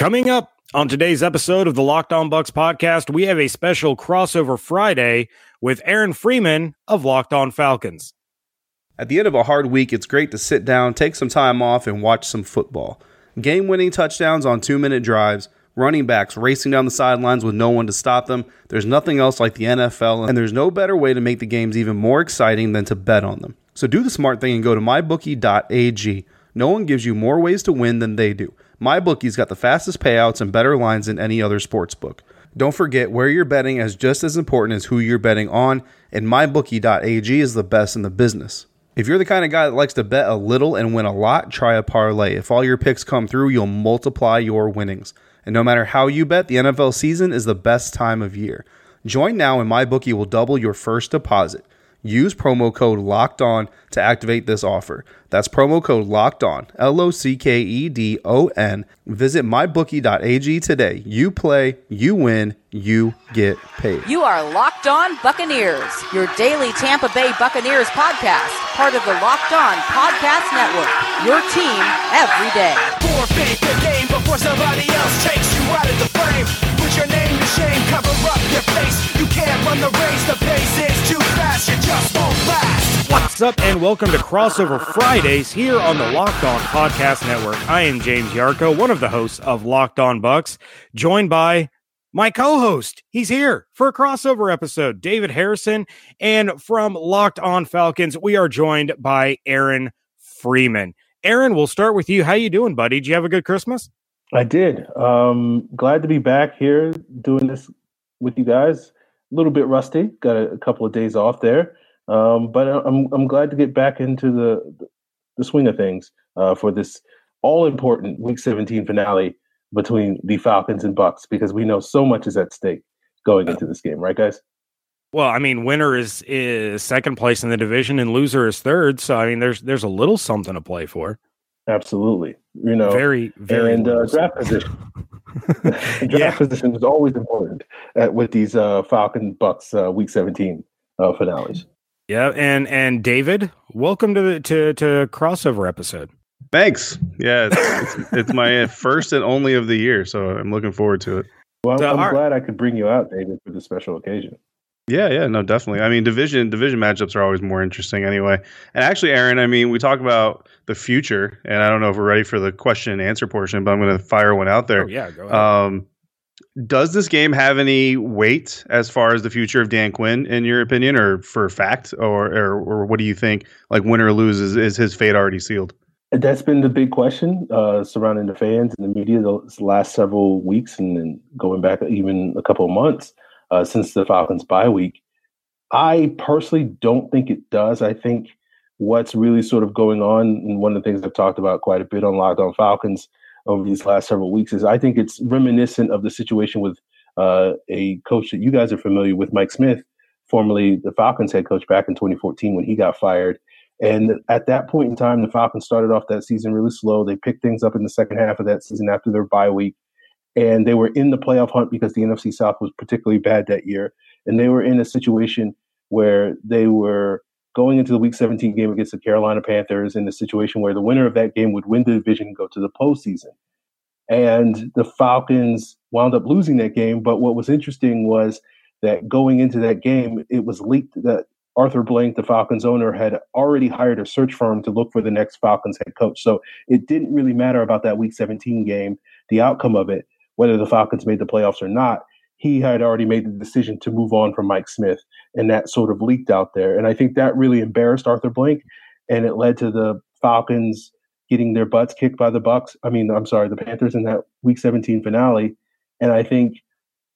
Coming up on today's episode of the Locked On Bucks podcast, we have a special crossover Friday with Aaron Freeman of Locked On Falcons. At the end of a hard week, it's great to sit down, take some time off, and watch some football. Game-winning touchdowns on two-minute drives, running backs racing down the sidelines with no one to stop them. There's nothing else like the NFL, and there's no better way to make the games even more exciting than to bet on them. So do the smart thing and go to MyBookie.ag. No one gives you more ways to win than they do. MyBookie's got the fastest payouts and better lines than any other sports book. Don't forget, where you're betting is just as important as who you're betting on, and MyBookie.ag is the best in the business. If you're the kind of guy that likes to bet a little and win a lot, try a parlay. If all your picks come through, you'll multiply your winnings. And no matter how you bet, the NFL season is the best time of year. Join now and MyBookie will double your first deposit. Use promo code LOCKEDON to activate this offer. That's promo code LOCKEDON, LOCKEDON. Visit mybookie.ag today. You play, you win, you get paid. You are Locked On Buccaneers, your daily Tampa Bay Buccaneers podcast, part of the Locked On Podcast Network, your team every day. Forfeit the game before somebody else takes you out of the frame. Put your name to shame, cover up your face. You can't run the race, the pace is too fast, you just won't last. What's up and welcome to Crossover Fridays here on the Locked On Podcast Network. I am James Yarko, one of the hosts of Locked On Bucks, joined by my co-host. He's here for a crossover episode, David Harrison, and from Locked On Falcons, we are joined by Aaron Freeman. Aaron, we'll start with you. How you doing, buddy? Did you have a good Christmas? I did. Glad to be back here doing this with you guys. A little bit rusty. Got a couple of days off there, but I'm glad to get back into the swing of things for this all important Week 17 finale between the Falcons and Bucks, because we know so much is at stake going into this game, right, guys? Well, I mean, winner is second place in the division, and loser is third. So, I mean, there's a little something to play for. Absolutely. You know, very, very, and draft position. Position is always important with these Falcon Bucks Week 17 finales. Yeah, and David, welcome to the to crossover episode. Thanks. Yeah, it's my first and only of the year, so I'm looking forward to it. Well, I'm glad I could bring you out, David, for this special occasion. Yeah, no, definitely. I mean, division matchups are always more interesting anyway. And actually, Aaron, I mean, we talk about the future, and I don't know if we're ready for the question and answer portion, but I'm going to fire one out there. Oh, yeah, go ahead. Does this game have any weight as far as the future of Dan Quinn, in your opinion, or for a fact, or what do you think? Like, win or lose, is his fate already sealed? That's been the big question surrounding the fans and the media the last several weeks, and then going back even a couple of months since the Falcons' bye week. I personally don't think it does. I think what's really sort of going on, and one of the things I've talked about quite a bit on Locked On Falcons over these last several weeks, is I think it's reminiscent of the situation with a coach that you guys are familiar with, Mike Smith, formerly the Falcons head coach back in 2014 when he got fired. And at that point in time, the Falcons started off that season really slow. They picked things up in the second half of that season after their bye week. And they were in the playoff hunt because the NFC South was particularly bad that year. And they were in a situation where they were going into the Week 17 game against the Carolina Panthers in a situation where the winner of that game would win the division and go to the postseason. And the Falcons wound up losing that game. But what was interesting was that going into that game, it was leaked that Arthur Blank, the Falcons owner, had already hired a search firm to look for the next Falcons head coach. So it didn't really matter about that Week 17 game, the outcome of it, whether the Falcons made the playoffs or not. He had already made the decision to move on from Mike Smith, and that sort of leaked out there. And I think that really embarrassed Arthur Blank, and it led to the Falcons getting their butts kicked by the Bucks. I mean, I'm sorry, the Panthers in that Week 17 finale. And I think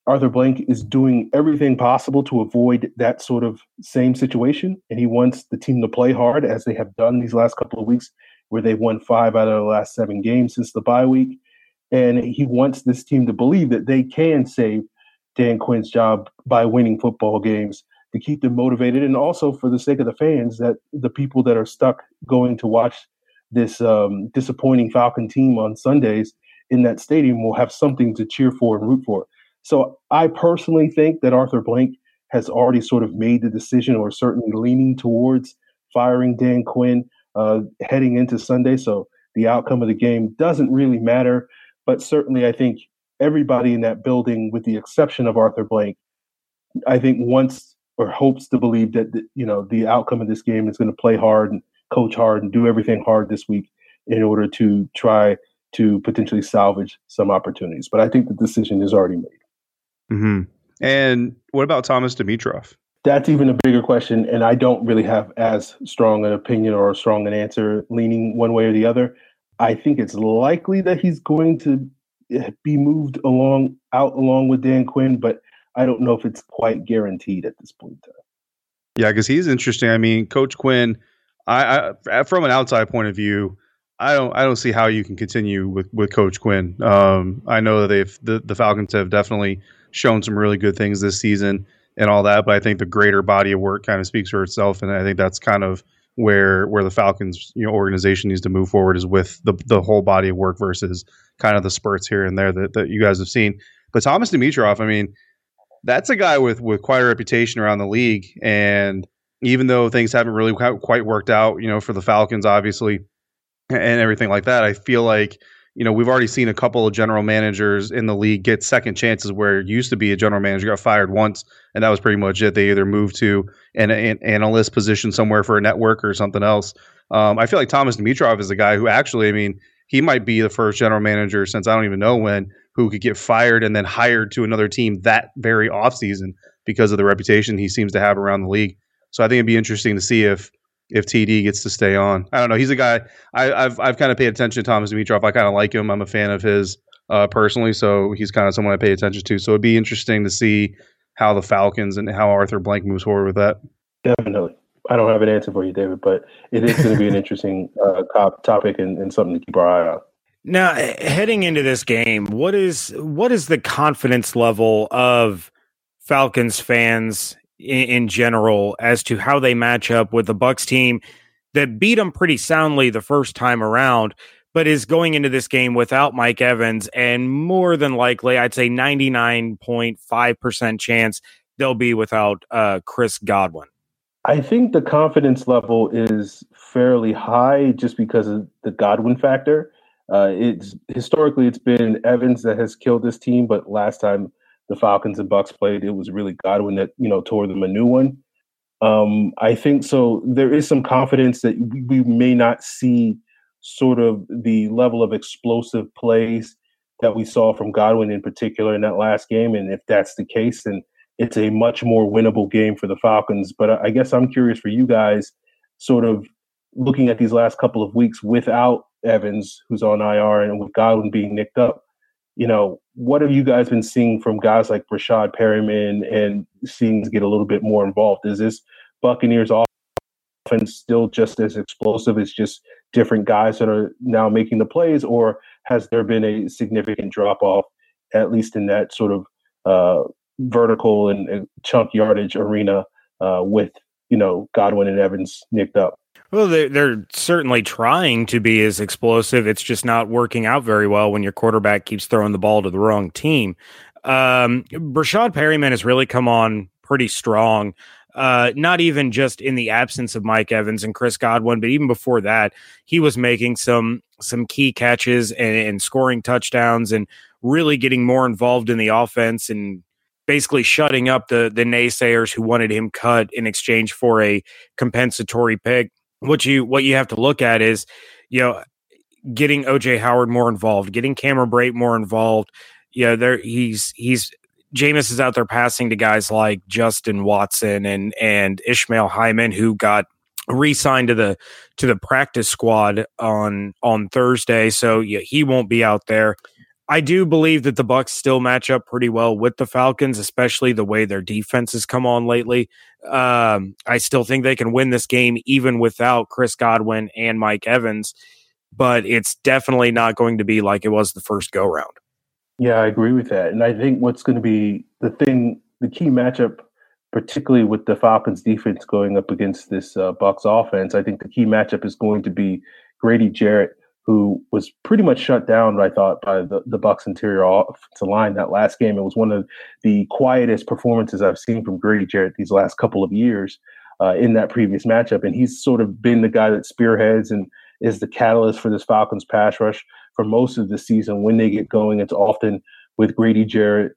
Arthur Blank is doing everything possible to avoid that sort of same situation, and he wants the team to play hard, as they have done these last couple of weeks, where they've won 5 out of the last 7 games since the bye week. And he wants this team to believe that they can save Dan Quinn's job by winning football games, to keep them motivated, and also for the sake of the fans, that the people that are stuck going to watch this disappointing Falcon team on Sundays in that stadium will have something to cheer for and root for. So I personally think that Arthur Blank has already sort of made the decision, or certainly leaning towards firing Dan Quinn heading into Sunday. So the outcome of the game doesn't really matter. But certainly I think everybody in that building, with the exception of Arthur Blank, I think wants or hopes to believe that, the outcome of this game is going to play hard and coach hard and do everything hard this week in order to try to potentially salvage some opportunities. But I think the decision is already made. Mm-hmm. And what about Thomas Dimitroff? That's even a bigger question, and I don't really have as strong an opinion or as strong an answer leaning one way or the other. I think it's likely that he's going to be moved along with Dan Quinn, but I don't know if it's quite guaranteed at this point in time. Yeah, because he's interesting. I mean, Coach Quinn, I from an outside point of view, I don't see how you can continue with Coach Quinn. I know that the Falcons have definitely shown some really good things this season and all that, but I think the greater body of work kind of speaks for itself, and I think that's kind of where the Falcons organization needs to move forward, is with the whole body of work versus kind of the spurts here and there that you guys have seen. But Thomas Dimitroff, I mean, that's a guy with quite a reputation around the league, and even though things haven't really quite worked out, for the Falcons, obviously, and everything like that, I feel like, we've already seen a couple of general managers in the league get second chances, where it used to be a general manager got fired once, and that was pretty much it. They either moved to an analyst position somewhere for a network or something else. I feel like Thomas Dimitroff is a guy who actually, I mean, he might be the first general manager since I don't even know when who could get fired and then hired to another team that very offseason because of the reputation he seems to have around the league. So I think it'd be interesting to see if TD gets to stay on. I don't know. He's a guy I've kind of paid attention to. Thomas Dimitroff, I kind of like him. I'm a fan of his personally, so he's kind of someone I pay attention to. So it'd be interesting to see how the Falcons and how Arthur Blank moves forward with that. Definitely. I don't have an answer for you, David, but it is going to be an interesting topic and something to keep our eye on. Now, heading into this game, what is the confidence level of Falcons fans in general as to how they match up with the Bucks team that beat them pretty soundly the first time around, but is going into this game without Mike Evans, and more than likely, I'd say 99.5% chance they'll be without Chris Godwin? I think the confidence level is fairly high just because of the Godwin factor. It's been Evans that has killed this team, but last time the Falcons and Bucks played, it was really Godwin that, tore them a new one. I think so. There is some confidence that we may not see sort of the level of explosive plays that we saw from Godwin in particular in that last game. And if that's the case, then it's a much more winnable game for the Falcons. But I guess I'm curious for you guys, sort of looking at these last couple of weeks without Evans, who's on IR, and with Godwin being nicked up, what have you guys been seeing from guys like Rashad Perryman and seeing to get a little bit more involved? Is this Buccaneers offense still just as explosive? It's just different guys that are now making the plays, or has there been a significant drop-off, at least in that sort of vertical and chunk yardage arena with, Godwin and Evans nicked up? Well, they're certainly trying to be as explosive. It's just not working out very well when your quarterback keeps throwing the ball to the wrong team. Rashad Perryman has really come on pretty strong, not even just in the absence of Mike Evans and Chris Godwin, but even before that, he was making some key catches and scoring touchdowns and really getting more involved in the offense and basically shutting up the naysayers who wanted him cut in exchange for a compensatory pick. What you have to look at is, getting O.J. Howard more involved, getting Cameron Brate more involved. Jameis is out there passing to guys like Justin Watson and Ishmael Hyman, who got re-signed to the practice squad on Thursday. So he won't be out there. I do believe that the Bucks still match up pretty well with the Falcons, especially the way their defense has come on lately. I still think they can win this game even without Chris Godwin and Mike Evans, but it's definitely not going to be like it was the first go-round. Yeah, I agree with that. And I think what's going to be the key matchup, particularly with the Falcons defense going up against this Bucks offense, I think the key matchup is going to be Grady Jarrett, who was pretty much shut down, I thought, by the Bucs' interior offensive line that last game. It was one of the quietest performances I've seen from Grady Jarrett these last couple of years in that previous matchup. And he's sort of been the guy that spearheads and is the catalyst for this Falcons pass rush for most of the season when they get going. It's often with Grady Jarrett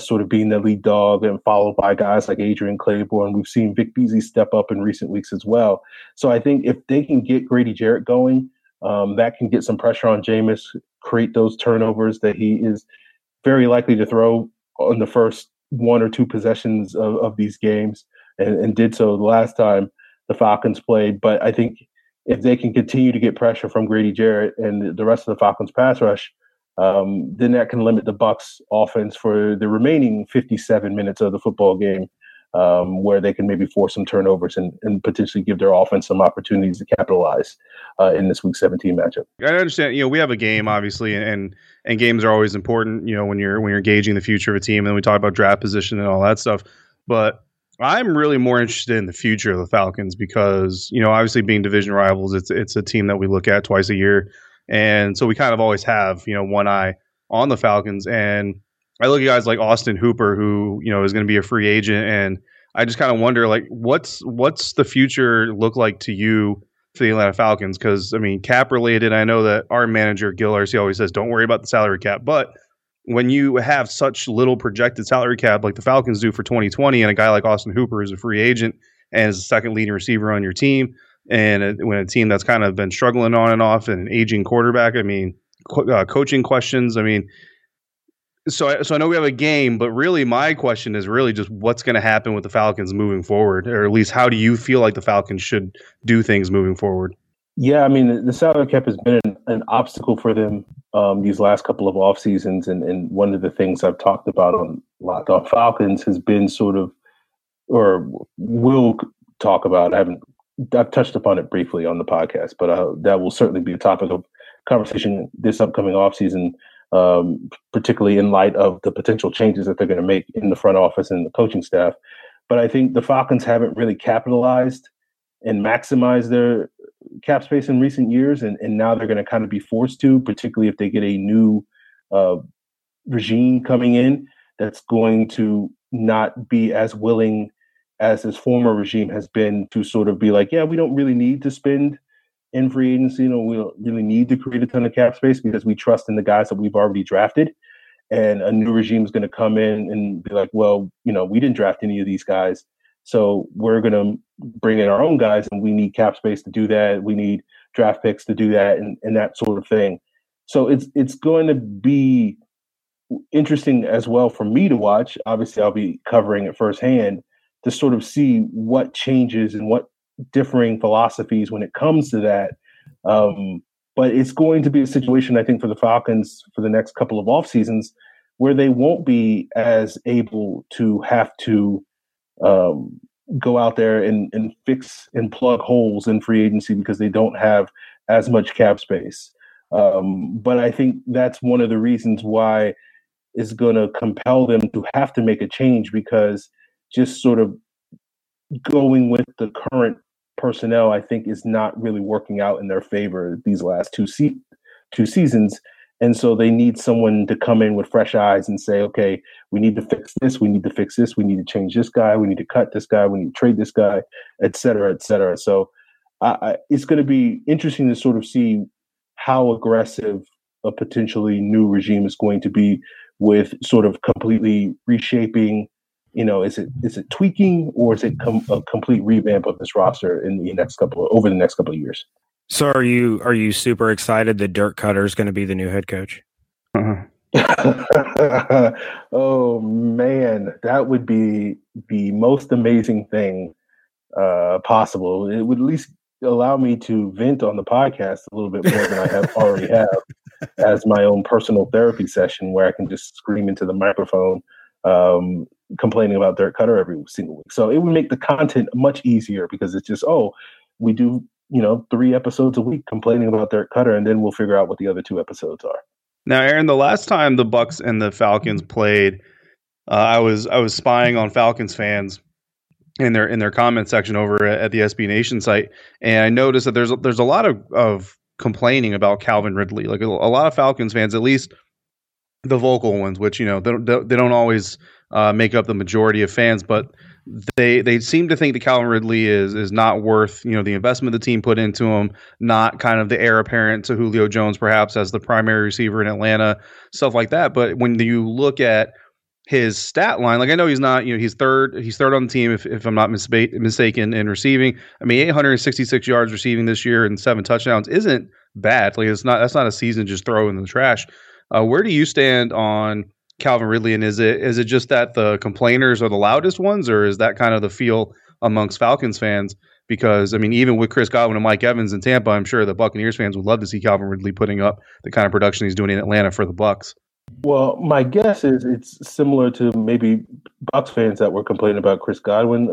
sort of being the lead dog and followed by guys like Adrian Claiborne. We've seen Vic Beasley step up in recent weeks as well. So I think if they can get Grady Jarrett going, that can get some pressure on Jameis, create those turnovers that he is very likely to throw on the first one or two possessions of these games, and did so the last time the Falcons played. But I think if they can continue to get pressure from Grady Jarrett and the rest of the Falcons pass rush, then that can limit the Bucks offense for the remaining 57 minutes of the football game, where they can maybe force some turnovers and potentially give their offense some opportunities to capitalize in this Week 17 matchup. I understand, we have a game, obviously, and games are always important, when you're gauging the future of a team, and we talk about draft position and all that stuff. But I'm really more interested in the future of the Falcons because, obviously being division rivals, it's a team that we look at twice a year. And so we kind of always have, one eye on the Falcons. And I look at guys like Austin Hooper, who, is going to be a free agent. And I just kind of wonder, like, what's the future look like to you for the Atlanta Falcons? Because, cap related, I know that our manager, Gil Arce, always says, don't worry about the salary cap. But when you have such little projected salary cap like the Falcons do for 2020, and a guy like Austin Hooper is a free agent and is the second leading receiver on your team, and when a team that's kind of been struggling on and off and an aging quarterback, coaching questions, so I know we have a game, but really my question is really just what's going to happen with the Falcons moving forward, or at least how do you feel like the Falcons should do things moving forward? Yeah, the salary cap has been an obstacle for them these last couple of off seasons, and one of the things I've talked about on Locked On Falcons has been sort of, or will talk about. I've touched upon it briefly on the podcast, but that will certainly be a topic of conversation this upcoming off season, particularly in light of the potential changes that they're going to make in the front office and the coaching staff. But I think the Falcons haven't really capitalized and maximize their cap space in recent years. And now they're going to kind of be forced to, particularly if they get a new regime coming in that's going to not be as willing as this former regime has been to sort of be like, yeah, we don't really need to spend in free agency. We don't really need to create a ton of cap space because we trust in the guys that we've already drafted. And a new regime is going to come in and be like, well, we didn't draft any of these guys. So we're going to bring in our own guys, and we need cap space to do that. We need draft picks to do that, and that sort of thing. So it's going to be interesting as well for me to watch. Obviously, I'll be covering it firsthand to sort of see what changes and what differing philosophies when it comes to that. But it's going to be a situation, I think, for the Falcons for the next couple of off seasons where they won't be as able to have to go out there and fix and plug holes in free agency because they don't have as much cap space. But I think that's one of the reasons why it's going to compel them to have to make a change, because just sort of going with the current personnel, I think, is not really working out in their favor these last two seasons. And so they need someone to come in with fresh eyes and say, okay, we need to fix this. We need to fix this. We need to change this guy. We need to cut this guy. We need to trade this guy, et cetera, et cetera. So it's going to be interesting to sort of see how aggressive a potentially new regime is going to be with sort of completely reshaping. Is it tweaking, or is it a complete revamp of this roster over the next couple of years? So are you super excited that Dirk Cutter is going to be the new head coach? Uh-huh. Oh man, that would be the most amazing thing possible. It would at least allow me to vent on the podcast a little bit more than I have already have as my own personal therapy session where I can just scream into the microphone complaining about Dirk Cutter every single week. So it would make the content much easier because it's just, we do, 3 episodes a week complaining about Dirk Cutter, and then we'll figure out what the other 2 episodes are. Now, Aaron, the last time the Bucks and the Falcons played, I was spying on Falcons fans in their comment section over at the SB Nation site, and I noticed that there's a lot of complaining about Calvin Ridley. Like a lot of Falcons fans, at least the vocal ones, which they don't always make up the majority of fans, but They seem to think that Calvin Ridley is not worth, you know, the investment the team put into him, not kind of the heir apparent to Julio Jones, perhaps as the primary receiver in Atlanta, stuff like that. But when you look at his stat line, like, I know he's not, you know, he's third on the team, if I'm not mistaken, in receiving. I mean, 866 yards receiving this year and 7 touchdowns isn't bad. Like, that's not a season just throw in the trash. Where do you stand on Calvin Ridley, and is it just that the complainers are the loudest ones, or is that kind of the feel amongst Falcons fans? Because, I mean, even with Chris Godwin and Mike Evans in Tampa, I'm sure the Buccaneers fans would love to see Calvin Ridley putting up the kind of production he's doing in Atlanta for the Bucs. Well, my guess is it's similar to maybe Bucs fans that were complaining about Chris Godwin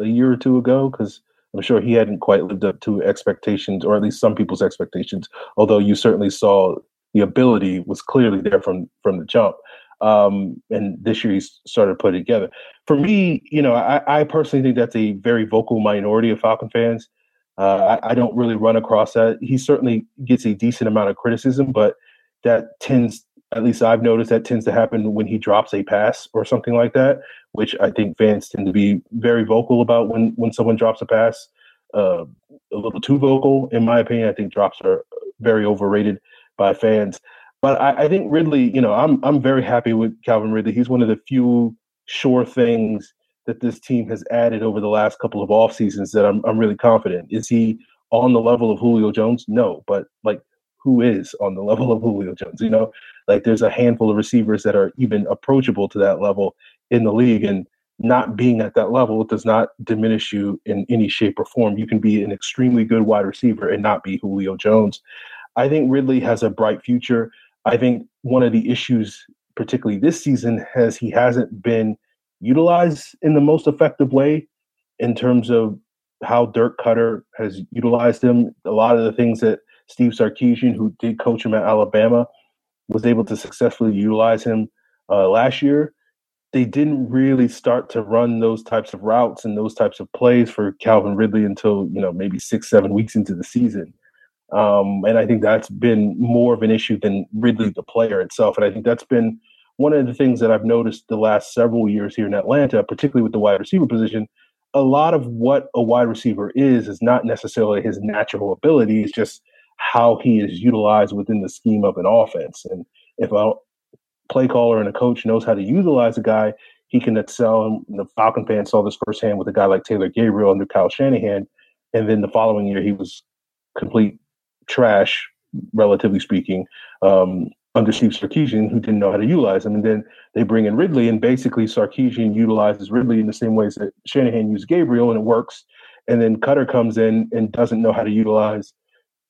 a year or two ago, because I'm sure he hadn't quite lived up to expectations, or at least some people's expectations, although you certainly saw the ability was clearly there from the jump. And this year he's started putting it together. For me, you know, I personally think that's a very vocal minority of Falcon fans. I don't really run across that. He certainly gets a decent amount of criticism, but that tends, at least I've noticed, that tends to happen when he drops a pass or something like that, which I think fans tend to be very vocal about when someone drops a pass, a little too vocal. In my opinion, I think drops are very overrated by fans. But I think Ridley, you know, I'm very happy with Calvin Ridley. He's one of the few sure things that this team has added over the last couple of off seasons that I'm really confident. Is he on the level of Julio Jones? No, but like, who is on the level of Julio Jones? You know, like, there's a handful of receivers that are even approachable to that level in the league, and not being at that level does not diminish you in any shape or form. You can be an extremely good wide receiver and not be Julio Jones. I think Ridley has a bright future. I think one of the issues, particularly this season, has he hasn't been utilized in the most effective way in terms of how Dirk Cutter has utilized him. A lot of the things that Steve Sarkeesian, who did coach him at Alabama, was able to successfully utilize him last year, they didn't really start to run those types of routes and those types of plays for Calvin Ridley until, you know, maybe 6-7 weeks into the season. And I think that's been more of an issue than Ridley, the player itself. And I think that's been one of the things that I've noticed the last several years here in Atlanta, particularly with the wide receiver position. A lot of what a wide receiver is not necessarily his natural ability. It's just how he is utilized within the scheme of an offense. And if a play caller and a coach knows how to utilize a guy, he can excel. And the Falcon fans saw this firsthand with a guy like Taylor Gabriel under Kyle Shanahan. And then the following year, he was complete trash, relatively speaking, under Steve Sarkeesian, who didn't know how to utilize him. And then they bring in Ridley, and basically Sarkeesian utilizes Ridley in the same ways that Shanahan used Gabriel, and it works. And then Cutter comes in and doesn't know how to utilize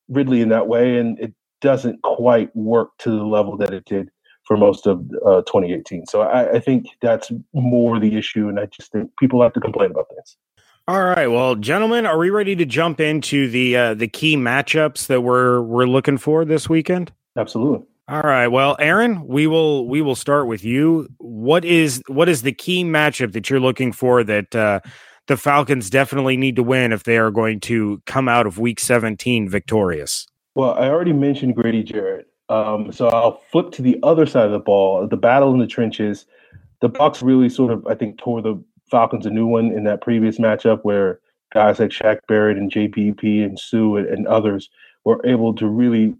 Ridley in that way, and it doesn't quite work to the level that it did for most of 2018. So I think that's more the issue, and I just think people have to complain about this. All right, well, gentlemen, are we ready to jump into the key matchups that we're looking for this weekend? Absolutely. All right, well, Aaron, we will start with you. What is the key matchup that you're looking for that the Falcons definitely need to win if they are going to come out of Week 17 victorious? Well, I already mentioned Grady Jarrett, so I'll flip to the other side of the ball. The battle in the trenches. The Bucs really sort of, I think, tore the Falcons a new one in that previous matchup where guys like Shaq Barrett and JPP and Sue and others were able to really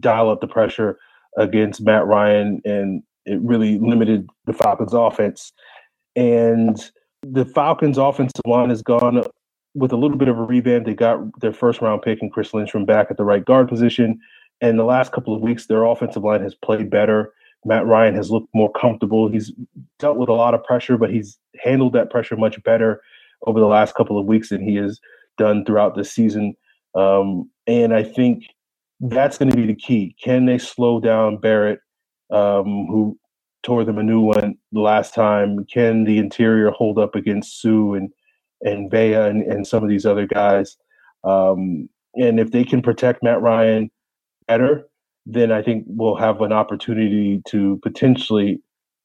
dial up the pressure against Matt Ryan, and it really limited the Falcons offense. And the Falcons offensive line has gone with a little bit of a revamp. They got their first round pick and Chris Lindstrom back at the right guard position. And the last couple of weeks, their offensive line has played better. Matt Ryan has looked more comfortable. He's dealt with a lot of pressure, but he's handled that pressure much better over the last couple of weeks than he has done throughout this season. And I think that's going to be the key. Can they slow down Barrett, who tore them a new one the last time? Can the interior hold up against Sue and Bea and some of these other guys? And if they can protect Matt Ryan better, then I think we'll have an opportunity to potentially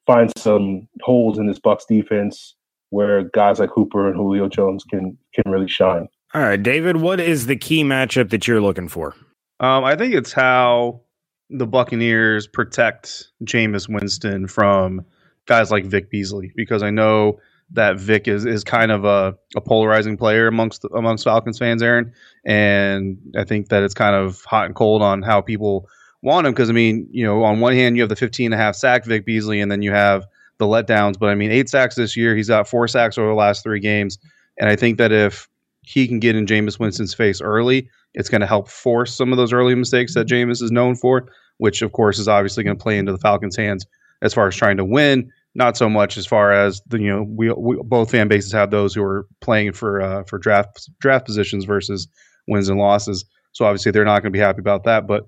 find some holes in this Bucs defense where guys like Hooper and Julio Jones can really shine. All right, David, what is the key matchup that you're looking for? I think it's how the Buccaneers protect Jameis Winston from guys like Vic Beasley, because I know that Vic is kind of a polarizing player amongst Falcons fans, Aaron. And I think that it's kind of hot and cold on how people want him. Because, I mean, you know, on one hand, you have the 15.5 sack Vic Beasley, and then you have the letdowns. But, I mean, 8 sacks this year. He's got 4 sacks over the last 3 games. And I think that if he can get in Jameis Winston's face early, it's going to help force some of those early mistakes that Jameis is known for, which, of course, is obviously going to play into the Falcons' hands as far as trying to win. Not so much as far as the, you know, we both fan bases have those who are playing for draft positions versus wins and losses. So obviously they're not going to be happy about that. But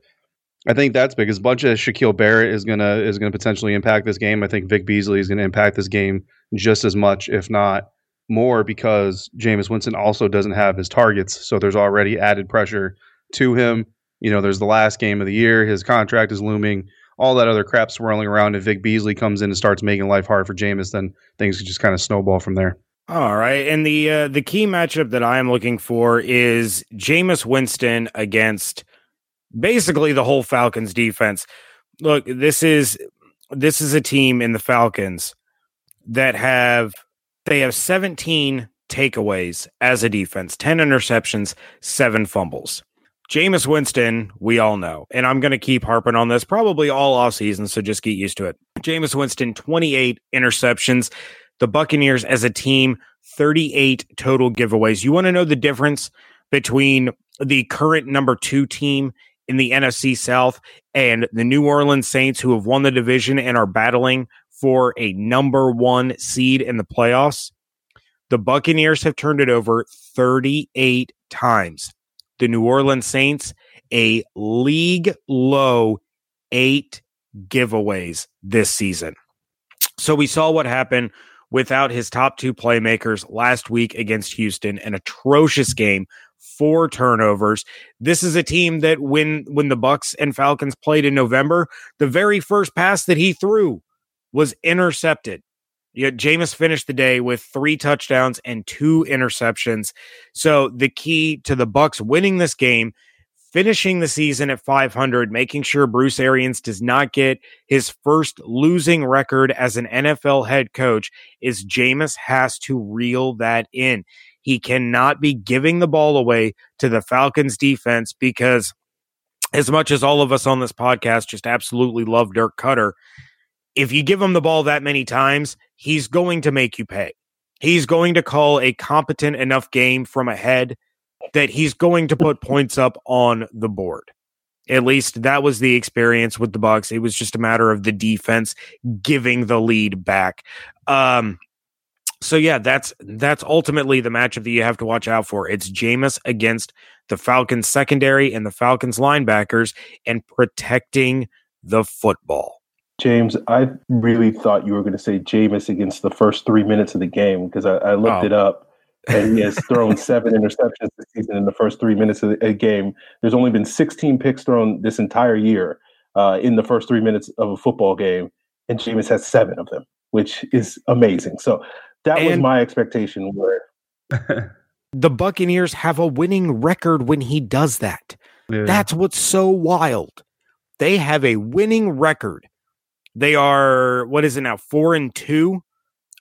I think that's big. As much as Shaquille Barrett is gonna potentially impact this game, I think Vic Beasley is going to impact this game just as much, if not more, because Jameis Winston also doesn't have his targets. So there's already added pressure to him. You know, there's the last game of the year. His contract is looming. All that other crap swirling around. If Vic Beasley comes in and starts making life hard for Jameis, then things could just kind of snowball from there. All right. And the key matchup that I am looking for is Jameis Winston against basically the whole Falcons defense. Look, this is a team in the Falcons that have 17 takeaways as a defense, 10 interceptions, 7 fumbles. Jameis Winston, we all know, and I'm going to keep harping on this probably all offseason, so just get used to it. Jameis Winston, 28 interceptions. The Buccaneers as a team, 38 total giveaways. You want to know the difference between the current number 2 team in the NFC South and the New Orleans Saints, who have won the division and are battling for a number 1 seed in the playoffs? The Buccaneers have turned it over 38 times. The New Orleans Saints, a league-low 8 giveaways this season. So we saw what happened without his top 2 playmakers last week against Houston, an atrocious game, 4 turnovers. This is a team that when the Bucks and Falcons played in November, the very first pass that he threw was intercepted. Yet Jameis finished the day with 3 touchdowns and 2 interceptions. So the key to the Bucks winning this game, finishing the season at 500, making sure Bruce Arians does not get his first losing record as an NFL head coach, is Jameis has to reel that in. He cannot be giving the ball away to the Falcons defense, because as much as all of us on this podcast just absolutely love Dirk Cutter, if you give him the ball that many times, he's going to make you pay. He's going to call a competent enough game from ahead that he's going to put points up on the board. At least that was the experience with the Bucs. It was just a matter of the defense giving the lead back. So yeah, that's ultimately the matchup that you have to watch out for. It's Jameis against the Falcons secondary and the Falcons linebackers and protecting the football. James, I really thought you were going to say Jameis against the first 3 minutes of the game, because I looked it up, and he has thrown 7 interceptions this season in the first 3 minutes of the game. There's only been 16 picks thrown this entire year in the first 3 minutes of a football game, and Jameis has 7 of them, which is amazing. So that was my expectation. Where the Buccaneers have a winning record when he does that. Yeah. That's what's so wild. They have a winning record. They are, 4-2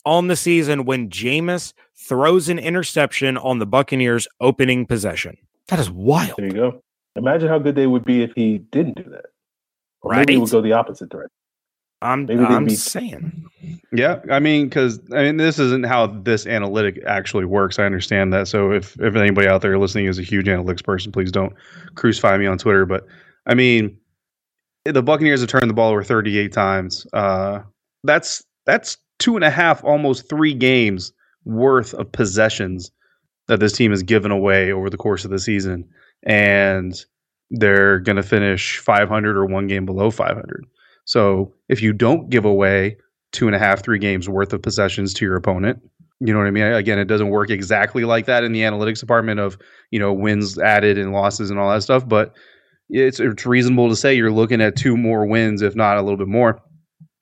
on the season when Jameis throws an interception on the Buccaneers' opening possession. That is wild. There you go. Imagine how good they would be if he didn't do that. Or right? Maybe it would go the opposite direction. I'm saying. Yeah, because this isn't how this analytic actually works. I understand that. So if anybody out there listening is a huge analytics person, please don't crucify me on Twitter. But, I mean, the Buccaneers have turned the ball over 38 times. That's 2.5, almost 3 games worth of possessions that this team has given away over the course of the season. And they're going to finish 500 or 1 game below 500. So if you don't give away 2.5, 3 games worth of possessions to your opponent, you know what I mean? Again, it doesn't work exactly like that in the analytics department of, you know, wins added and losses and all that stuff. But it's reasonable to say you're looking at 2 more wins, if not a little bit more.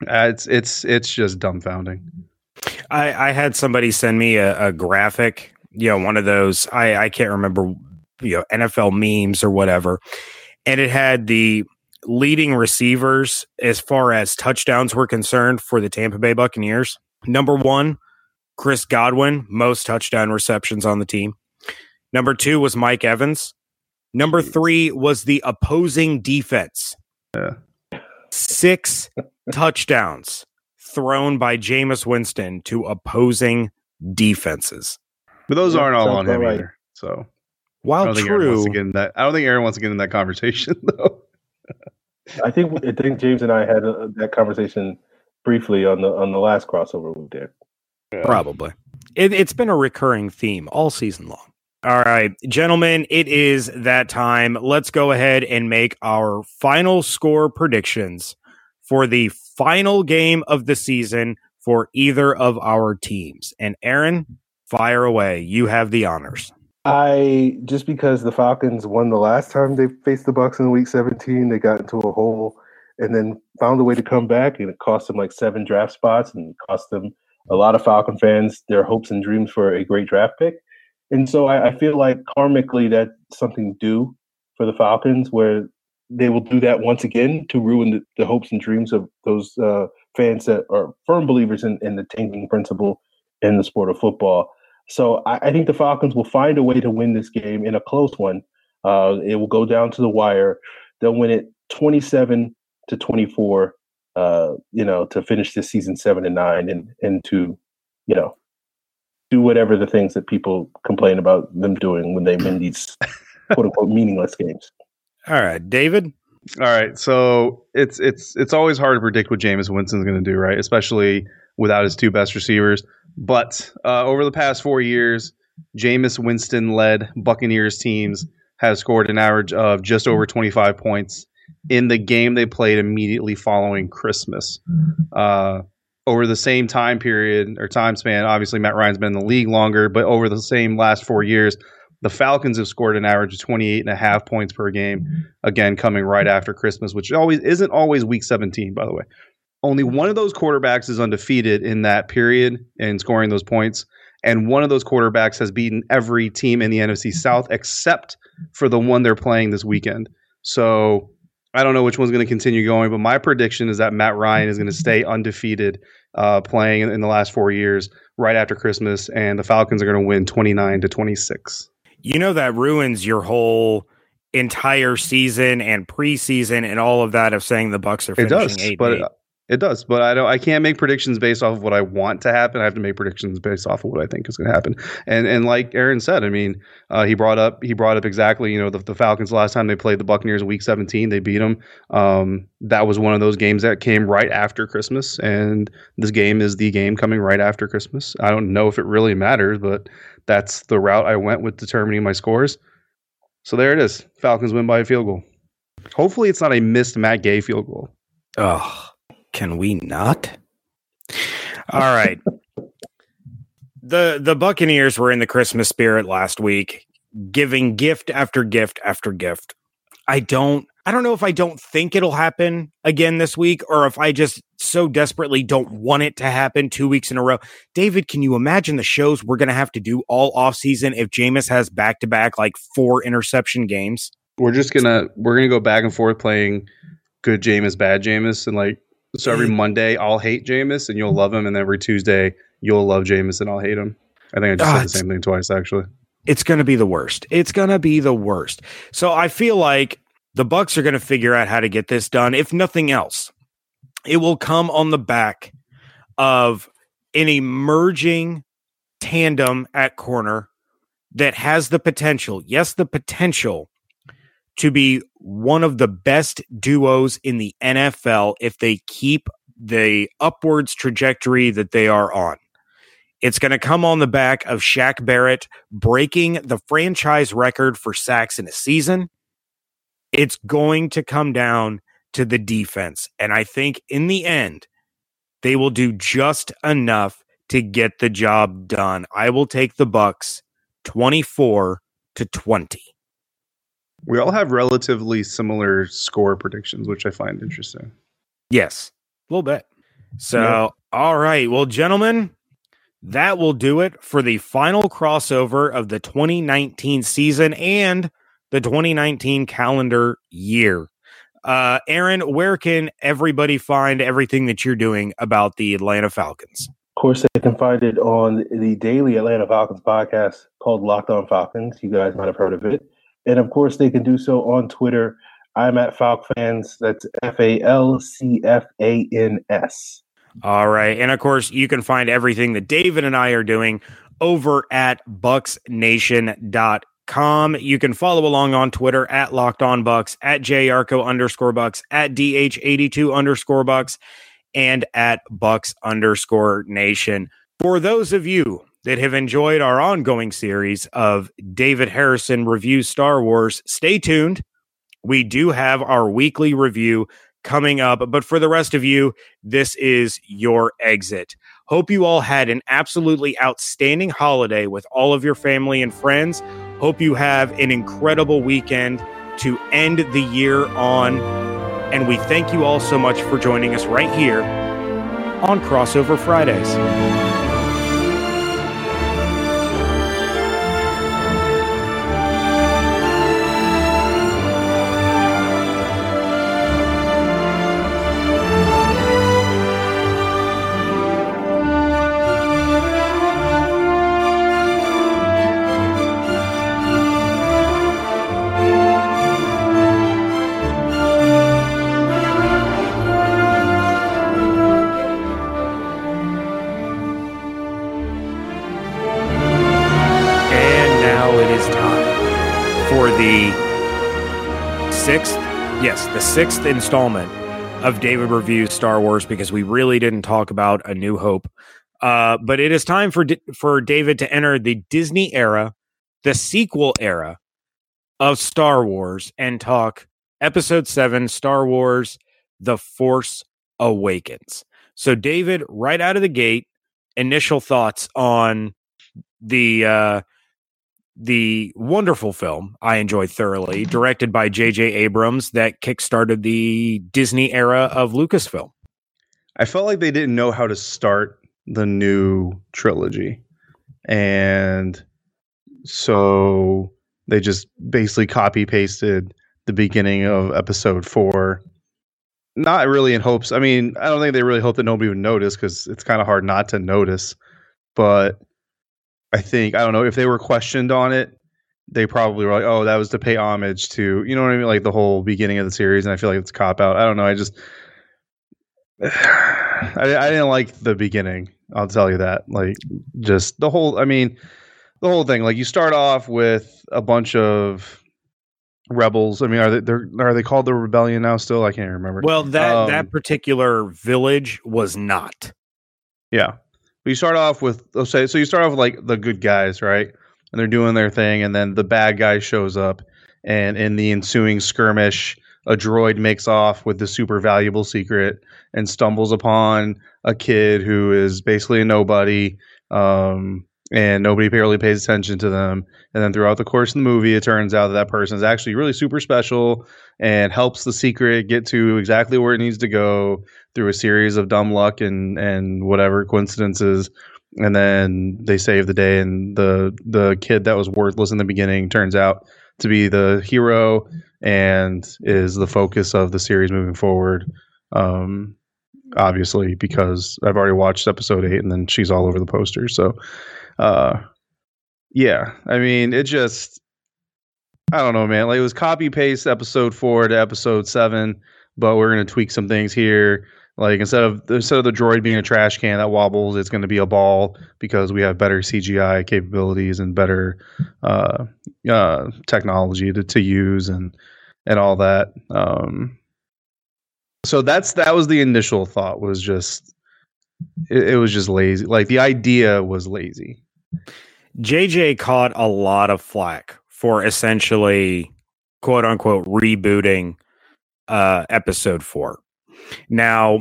It's just dumbfounding. I had somebody send me a graphic, you know, one of those, I can't remember, you know, NFL memes or whatever. And it had the leading receivers as far as touchdowns were concerned for the Tampa Bay Buccaneers. Number 1, Chris Godwin, most touchdown receptions on the team. Number two was Mike Evans. Number three was the opposing defense. Yeah. 6 touchdowns thrown by Jameis Winston to opposing defenses. But those aren't all on him either. So while true, I don't think Aaron wants to get in that conversation, though. I think James and I had that conversation briefly on the last crossover we did. Yeah. Probably. It's been a recurring theme all season long. All right, gentlemen, it is that time. Let's go ahead and make our final score predictions for the final game of the season for either of our teams. And Aaron, fire away. You have the honors. Just because the Falcons won the last time they faced the Bucks in week 17, they got into a hole and then found a way to come back, and it cost them like 7 draft spots and cost them a lot of Falcon fans their hopes and dreams for a great draft pick. And so I feel like karmically that's something due for the Falcons, where they will do that once again to ruin the hopes and dreams of those fans that are firm believers in the tanking principle in the sport of football. So I think the Falcons will find a way to win this game in a close one. It will go down to the wire. They'll win it 27-24, to finish this season 7-9 and to, do whatever the things that people complain about them doing when they win these quote unquote meaningless games. All right, David. All right. So it's always hard to predict what Jameis Winston's going to do, right? Especially without his 2 best receivers. But over the past 4 years, Jameis Winston led Buccaneers teams have scored an average of just over 25 points in the game they played immediately following Christmas. Over the same time period or time span, obviously Matt Ryan's been in the league longer, but over the same last 4 years, the Falcons have scored an average of 28.5 points per game, again, coming right after Christmas, which isn't always week 17, by the way. Only one of those quarterbacks is undefeated in that period in scoring those points, and one of those quarterbacks has beaten every team in the NFC South except for the one they're playing this weekend. So I don't know which one's going to continue going, but my prediction is that Matt Ryan is going to stay undefeated playing in the last 4 years right after Christmas, and the Falcons are going to win 29-26. You know, that ruins your whole entire season and preseason and all of that of saying the Bucks are finishing 8-8. It does, but I can't make predictions based off of what I want to happen. I have to make predictions based off of what I think is going to happen. And like Aaron said, I mean, he brought up exactly, the Falcons last time they played the Buccaneers in week 17, they beat them. That was one of those games that came right after Christmas, and this game is the game coming right after Christmas. I don't know if it really matters, but that's the route I went with determining my scores. So there it is. Falcons win by a field goal. Hopefully it's not a missed Matt Gay field goal. Ugh. Can we not? All right. The Buccaneers were in the Christmas spirit last week, giving gift after gift after gift. I don't know if I don't think it'll happen again this week, or if I just so desperately don't want it to happen 2 weeks in a row. David, can you imagine the shows we're going to have to do all offseason if Jameis has back-to-back, 4 interception games? We're gonna go back and forth playing good Jameis, bad Jameis, and so every Monday, I'll hate Jameis and you'll love him. And every Tuesday, you'll love Jameis and I'll hate him. I think I just said the same thing twice, actually. It's going to be the worst. So I feel like the Bucks are going to figure out how to get this done. If nothing else, it will come on the back of an emerging tandem at corner that has the potential. Yes, the potential to be one of the best duos in the NFL if they keep the upwards trajectory that they are on. It's going to come on the back of Shaq Barrett breaking the franchise record for sacks in a season. It's going to come down to the defense. And I think in the end, they will do just enough to get the job done. I will take the Bucks 24-20. We all have relatively similar score predictions, which I find interesting. Yes, a little bit. So, yeah. All right. Well, gentlemen, that will do it for the final crossover of the 2019 season and the 2019 calendar year. Aaron, where can everybody find everything that you're doing about the Atlanta Falcons? Of course, they can find it on the daily Atlanta Falcons podcast called Locked On Falcons. You guys might have heard of it. And, of course, they can do so on Twitter. I'm at FalcFans. That's FalcFans. All right. And, of course, you can find everything that David and I are doing over at BucksNation.com. You can follow along on Twitter at LockedOnBucks, at JArco_Bucks, at DH82_Bucks, and at Bucks_Nation. For those of you that have enjoyed our ongoing series of David Harrison Reviews Star Wars, stay tuned. We do have our weekly review coming up, but for the rest of you, this is your exit. Hope you all had an absolutely outstanding holiday with all of your family and friends. Hope you have an incredible weekend to end the year on. And we thank you all so much for joining us right here on Crossover Fridays. Sixth installment of David Reviews Star Wars, because we really didn't talk about A New Hope. But it is time for David to enter the Disney era, the sequel era of Star Wars, and talk Episode 7, Star Wars, The Force Awakens. So, David, right out of the gate, initial thoughts on the wonderful film I enjoyed thoroughly, directed by J.J. Abrams, that kickstarted the Disney era of Lucasfilm. I felt like they didn't know how to start the new trilogy. And so they just basically copy pasted the beginning of episode 4. Not really in hopes. I mean, I don't think they really hoped that nobody would notice, because it's kind of hard not to notice. But I think, I don't know, if they were questioned on it, they probably were like, oh, that was to pay homage to, you know what I mean? Like the whole beginning of the series. And I feel like it's a cop out. I don't know. I didn't like the beginning. I'll tell you that. Like just the whole thing, like you start off with a bunch of rebels. I mean, are they called the Rebellion now still? I can't remember. Well, that particular village was not. Yeah. But you start off with, so you start off with like the good guys, right? And they're doing their thing, and then the bad guy shows up, and in the ensuing skirmish, a droid makes off with the super valuable secret and stumbles upon a kid who is basically a nobody, and nobody barely pays attention to them. And then throughout the course of the movie, it turns out that person is actually really super special and helps the secret get to exactly where it needs to go through a series of dumb luck and whatever coincidences. And then they save the day, and the kid that was worthless in the beginning turns out to be the hero and is the focus of the series moving forward. Obviously, because I've already watched episode 8, and then she's all over the poster. So, yeah, I mean, it just, I don't know, man. Like, it was copy paste episode 4 to episode 7, but we're going to tweak some things here. Like instead of the droid being a trash can that wobbles, it's going to be a ball because we have better CGI capabilities and better technology to use and all that. So that was the initial thought, was just it was just lazy. Like the idea was lazy. JJ caught a lot of flack for essentially quote unquote rebooting episode 4. Now,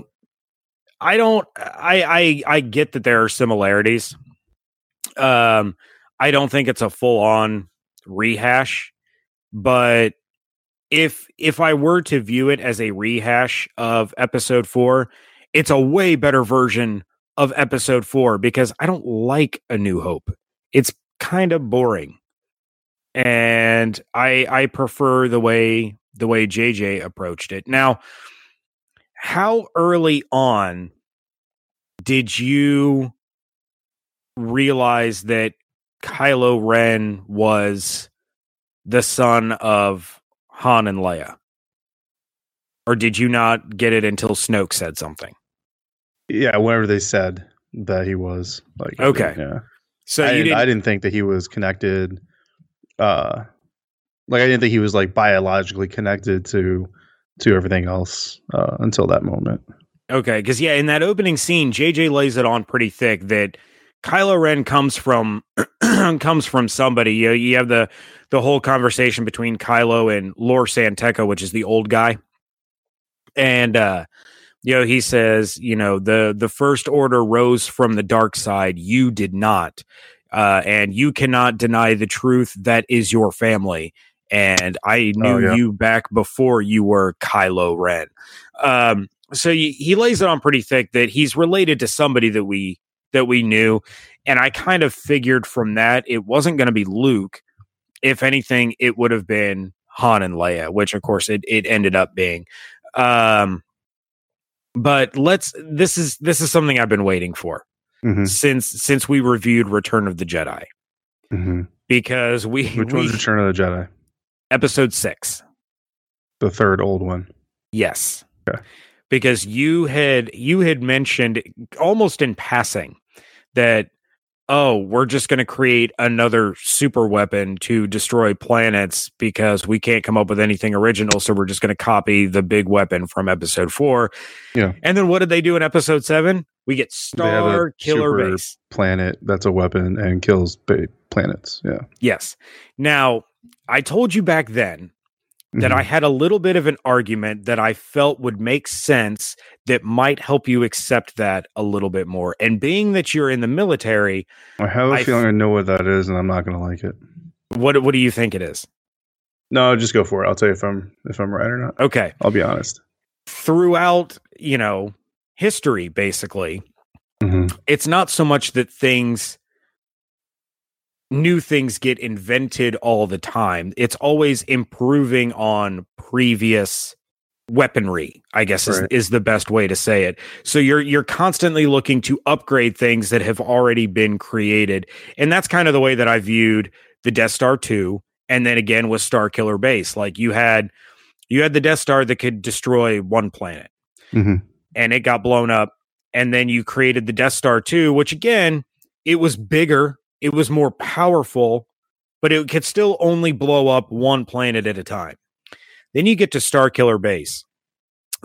I get that there are similarities. I don't think it's a full on rehash, but if I were to view it as a rehash of episode 4, it's a way better version of episode 4, because I don't like A New Hope. It's kind of boring. And I prefer the way JJ approached it. Now, how early on did you realize that Kylo Ren was the son of Han and Leia? Or did you not get it until Snoke said something? Yeah, whenever they said that he was. Like, okay. Yeah. So I didn't think that he was connected. I didn't think he was like biologically connected to everything else until that moment. Okay, because yeah, in that opening scene, JJ lays it on pretty thick that Kylo Ren comes from somebody. You have the whole conversation between Kylo and Lor San Tekka, which is the old guy, and he says, the First Order rose from the dark side. You did not, and you cannot deny the truth. That is your family. And I knew you back before you were Kylo Ren. So he lays it on pretty thick that he's related to somebody that we knew. And I kind of figured from that it wasn't going to be Luke. If anything, it would have been Han and Leia, which of course it ended up being. But this is something I've been waiting for since we reviewed Return of the Jedi, because which was Return of the Jedi? Episode 6. The third old one. Yes. Okay. Because you had mentioned almost in passing that, we're just going to create another super weapon to destroy planets because we can't come up with anything original. So we're just going to copy the big weapon from episode 4. Yeah. And then what did they do in episode 7? We get Star Killer Base. Planet that's a weapon and kills planets. Yeah. Yes. Now, I told you back then that I had a little bit of an argument that I felt would make sense that might help you accept that a little bit more. And being that you're in the military, I have a feeling I know what that is, and I'm not going to like it. What do you think it is? No, just go for it. I'll tell you if I'm right or not. Okay. I'll be honest. Throughout, history, basically, it's not so much that new things get invented all the time. It's always improving on previous weaponry, I guess, right, is the best way to say it. So you're constantly looking to upgrade things that have already been created. And that's kind of the way that I viewed the Death Star 2. And then again with Star Killer Base, like you had the Death Star that could destroy one planet and it got blown up. And then you created the Death Star 2, which again, it was bigger. It was more powerful, but it could still only blow up one planet at a time. Then you get to Star Killer Base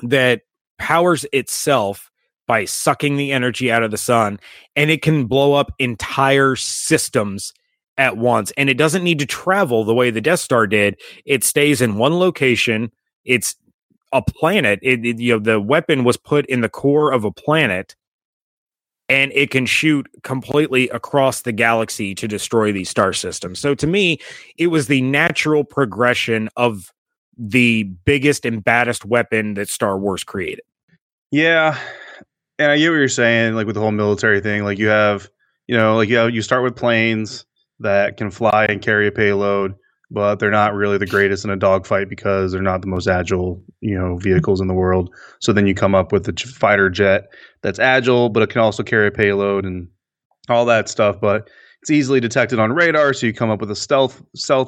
that powers itself by sucking the energy out of the sun, and it can blow up entire systems at once. And it doesn't need to travel the way the Death Star did. It stays in one location. It's a planet. The weapon was put in the core of a planet, and it can shoot completely across the galaxy to destroy these star systems. So to me, it was the natural progression of the biggest and baddest weapon that Star Wars created. Yeah. And I get what you're saying, like with the whole military thing, like you start with planes that can fly and carry a payload, but they're not really the greatest in a dogfight because they're not the most agile, vehicles in the world. So then you come up with a fighter jet that's agile, but it can also carry a payload and all that stuff. But it's easily detected on radar. So you come up with a stealth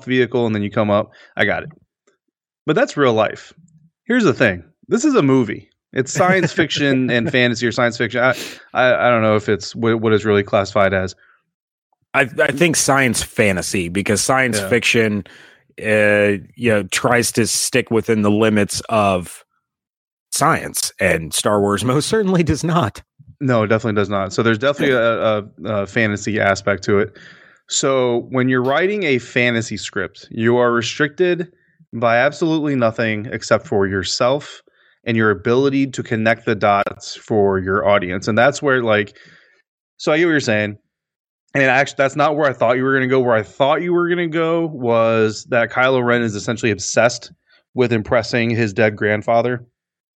vehicle, and then you come up. I got it. But that's real life. Here's the thing. This is a movie. It's science fiction and fantasy or science fiction. I don't know if it's what it's really classified as. I think science fantasy, because science fiction, tries to stick within the limits of science, and Star Wars most certainly does not. No, it definitely does not. So there's definitely a fantasy aspect to it. So when you're writing a fantasy script, you are restricted by absolutely nothing except for yourself and your ability to connect the dots for your audience. And that's where, so I get what you're saying. And actually, that's not where I thought you were going to go. Where I thought you were going to go was that Kylo Ren is essentially obsessed with impressing his dead grandfather.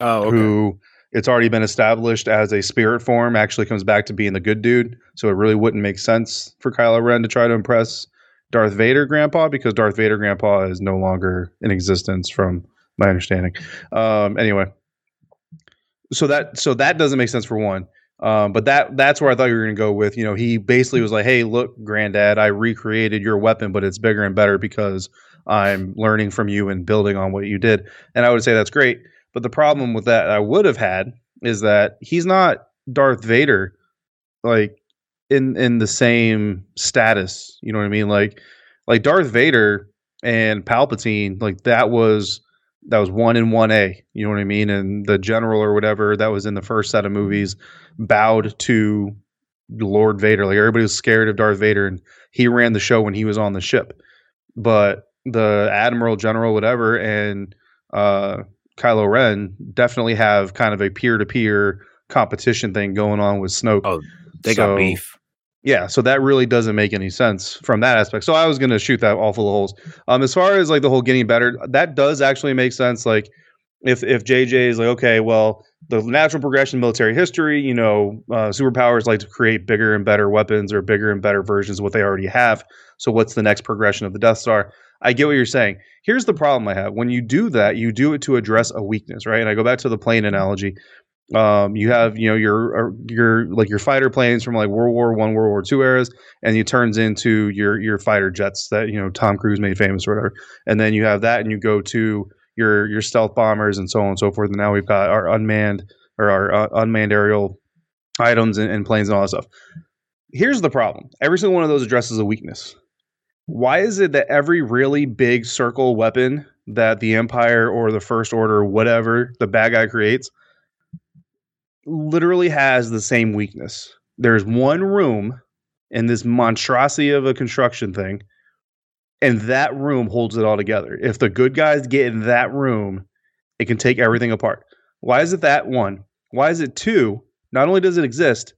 Oh, okay. Who, it's already been established as a spirit form, actually comes back to being the good dude. So it really wouldn't make sense for Kylo Ren to try to impress Darth Vader grandpa, because Darth Vader grandpa is no longer in existence from my understanding. Anyway, so that doesn't make sense for one. But that's where I thought you were going to go with, you know, he basically was like, hey, look, granddad, I recreated your weapon, but it's bigger and better because I'm learning from you and building on what you did. And I would say that's great. But the problem with that I would have had is that he's not Darth Vader, like in the same status. You know what I mean? Like Darth Vader and Palpatine, like that was 1 and 1A, you know what I mean? And the general or whatever that was in the first set of movies bowed to Lord Vader. Like everybody was scared of Darth Vader and he ran the show when he was on the ship. But the Admiral, General, whatever, and Kylo Ren definitely have kind of a peer-to-peer competition thing going on with Snoke. Oh, they got beef. Yeah, so that really doesn't make any sense from that aspect. So I was going to shoot that off of the holes. As far as like the whole getting better, that does actually make sense. Like if JJ is like, okay, well, the natural progression of military history, you know, superpowers like to create bigger and better weapons or bigger and better versions of what they already have. So what's the next progression of the Death Star? I get what you're saying. Here's the problem I have. When you do that, you do it to address a weakness, right? And I go back to the plane analogy. You have, you know, your fighter planes from like World War I, World War II eras, and it turns into your fighter jets that, you know, Tom Cruise made famous or whatever. And then you have that and you go to your stealth bombers and so on and so forth. And now we've got our unmanned aerial items and planes and all that stuff. Here's the problem. Every single one of those addresses a weakness. Why is it that every really big circle weapon that the Empire or the First Order or whatever the bad guy creates literally has the same weakness? There's one room in this monstrosity of a construction thing, and that room holds it all together. If the good guys get in that room, it can take everything apart. Why is it that one? Why is it two? Not only does it exist,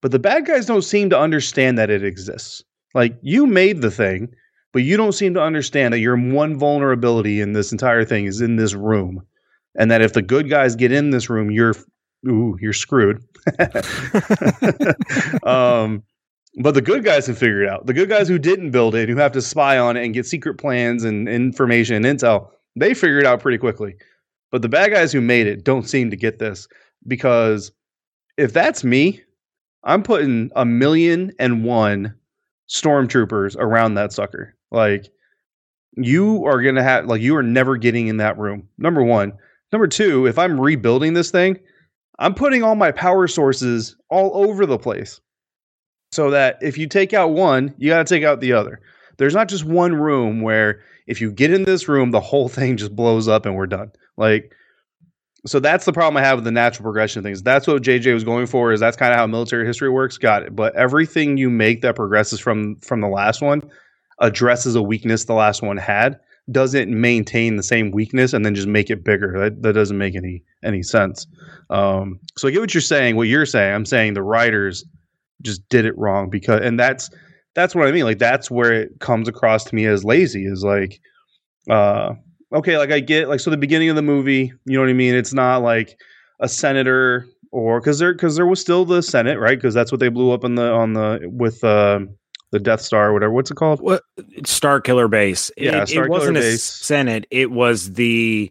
but the bad guys don't seem to understand that it exists. Like, you made the thing, but you don't seem to understand that your one vulnerability in this entire thing is in this room, and that if the good guys get in this room, you're screwed. But the good guys can figure it out. The good guys who didn't build it, who have to spy on it and get secret plans and information and intel, they figure it out pretty quickly. But the bad guys who made it don't seem to get this, because if that's me, I'm putting 1,000,001 stormtroopers around that sucker. Like, you are going to have, like, you are never getting in that room. Number one. Number two, if I'm rebuilding this thing, I'm putting all my power sources all over the place, so that if you take out one, you got to take out the other. There's not just one room where if you get in this room, the whole thing just blows up and we're done. Like, so that's the problem I have with the natural progression of things. That's what JJ was going for, is that's kind of how military history works. Got it. But everything you make that progresses from the last one addresses a weakness the last one had, doesn't maintain the same weakness and then just make it bigger. That doesn't make any sense. So I get what you're saying. What you're saying, I'm saying the writers just did it wrong, because, and that's what I mean. Like, that's where it comes across to me as lazy, is like, okay, like I get, like, so the beginning of the movie, you know what I mean? It's not like a senator, or cause there was still the Senate, right? Cause that's what they blew up with the Death Star, or whatever. What's it called? What? Star Killer Base. Yeah, it wasn't a Senate. It was the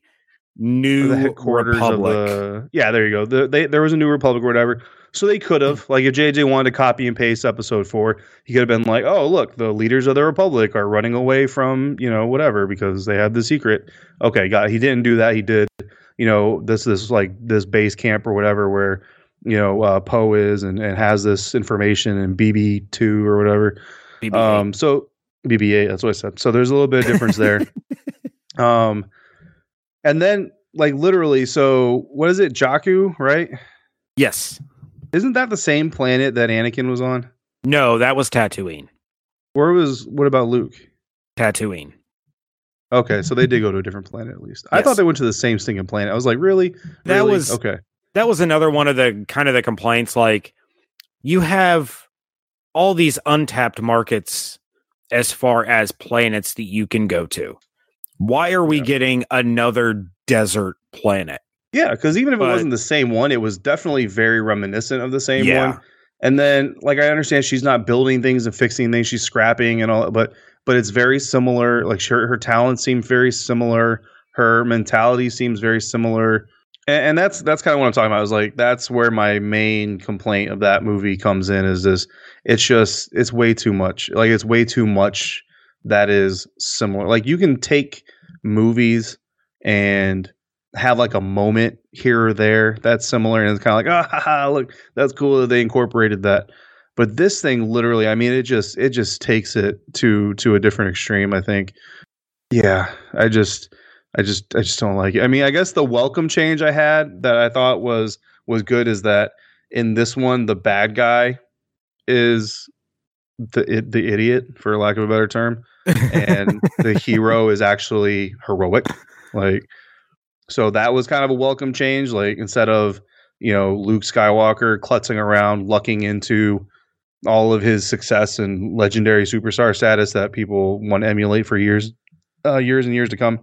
New Headquarters Republic. Yeah, there you go. There was a New Republic or whatever. So they could have, like, if JJ wanted to copy and paste episode 4, he could have been like, oh, look, the leaders of the Republic are running away from, you know, whatever, because they had the secret. Okay, God, he didn't do that. He did, you know, this like this base camp or whatever where, you know, Poe is and has this information, and BB-2 or whatever. BB-8. So BB-8, that's what I said. So there's a little bit of difference there. And then, like, literally, so what is it? Jakku, right? Yes. Isn't that the same planet that Anakin was on? No, that was Tatooine. What about Luke? Tatooine. Okay. So they did go to a different planet, at least. Yes. I thought they went to the same stinking planet. I was like, really? That really? Was okay. That was another one of the kind of the complaints. Like, you have all these untapped markets as far as planets that you can go to. Why are we getting another desert planet? Yeah, because even if it wasn't the same one, it was definitely very reminiscent of the same one. And then, like, I understand she's not building things and fixing things; she's scrapping and all. But it's very similar. Like, her talents seem very similar. Her mentality seems very similar. And that's kind of what I'm talking about. I was like, that's where my main complaint of that movie comes in, is this. It's just, it's way too much. Like, it's way too much that is similar. Like, you can take movies and have like a moment here or there that's similar, and it's kind of like, ah, ha, look, that's cool that they incorporated that. But this thing, literally, I mean, it just takes it to a different extreme, I think. Yeah, I just don't like it. I mean, I guess the welcome change I had that I thought was good is that in this one, the bad guy is the idiot, for lack of a better term, and the hero is actually heroic. Like, so that was kind of a welcome change. Like, instead of, you know, Luke Skywalker klutzing around, lucking into all of his success and legendary superstar status that people want to emulate for years and years to come.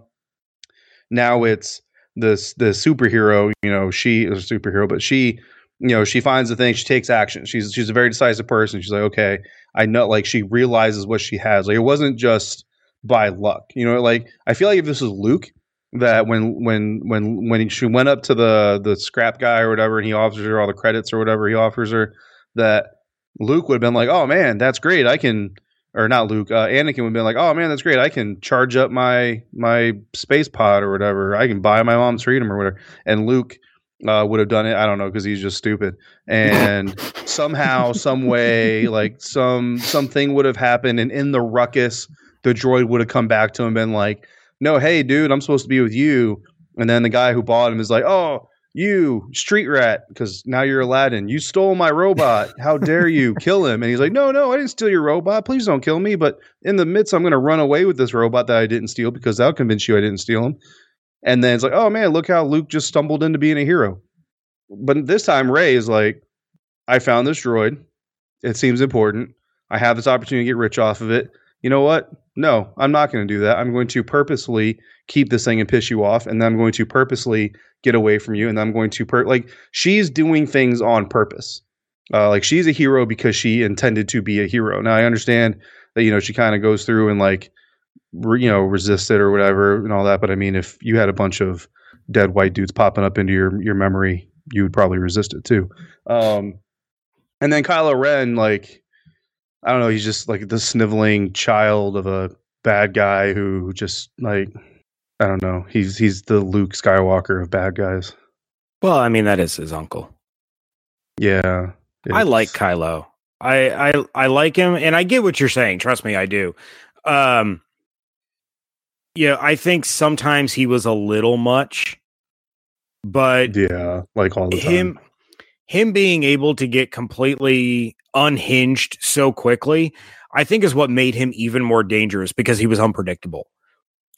Now it's the superhero, you know, she is a superhero, but she, you know, she finds the thing, she takes action. She's a very decisive person. She's like, okay, I know, like, she realizes what she has. Like, it wasn't just by luck, you know, like, I feel like if this was Luke, that when she went up to the scrap guy or whatever, and he offers her all the credits or whatever he offers her, that Luke would have been like, oh man, that's great. I can, or not Luke, Anakin would have been like, oh man, that's great. I can charge up my space pod or whatever. I can buy my mom's freedom or whatever. And Luke would have done it, I don't know, because he's just stupid. And somehow, some way, like something would have happened. And in the ruckus, the droid would have come back to him and been like, no, hey, dude, I'm supposed to be with you. And then the guy who bought him is like, oh, you street rat, because now you're Aladdin. You stole my robot. How dare you? Kill him. And he's like, no, I didn't steal your robot. Please don't kill me. But in the midst, I'm going to run away with this robot that I didn't steal, because that'll convince you I didn't steal him. And then it's like, oh man, look how Luke just stumbled into being a hero. But this time, Rey is like, I found this droid. It seems important. I have this opportunity to get rich off of it. You know what? No, I'm not going to do that. I'm going to purposely keep this thing and piss you off. And then I'm going to purposely get away from you. And I'm going to like, she's doing things on purpose. Like, she's a hero because she intended to be a hero. Now, I understand that, you know, she kind of goes through and like, resist it or whatever and all that. But I mean, if you had a bunch of dead white dudes popping up into your memory, you would probably resist it too. And then Kylo Ren, like, I don't know. He's just like the sniveling child of a bad guy who just, like, I don't know. He's the Luke Skywalker of bad guys. Well, I mean, that is his uncle. Yeah. I like Kylo. I like him, and I get what you're saying. Trust me, I do. Yeah, I think sometimes he was a little much, but yeah, like all the time. Him being able to get completely unhinged so quickly, I think, is what made him even more dangerous, because he was unpredictable.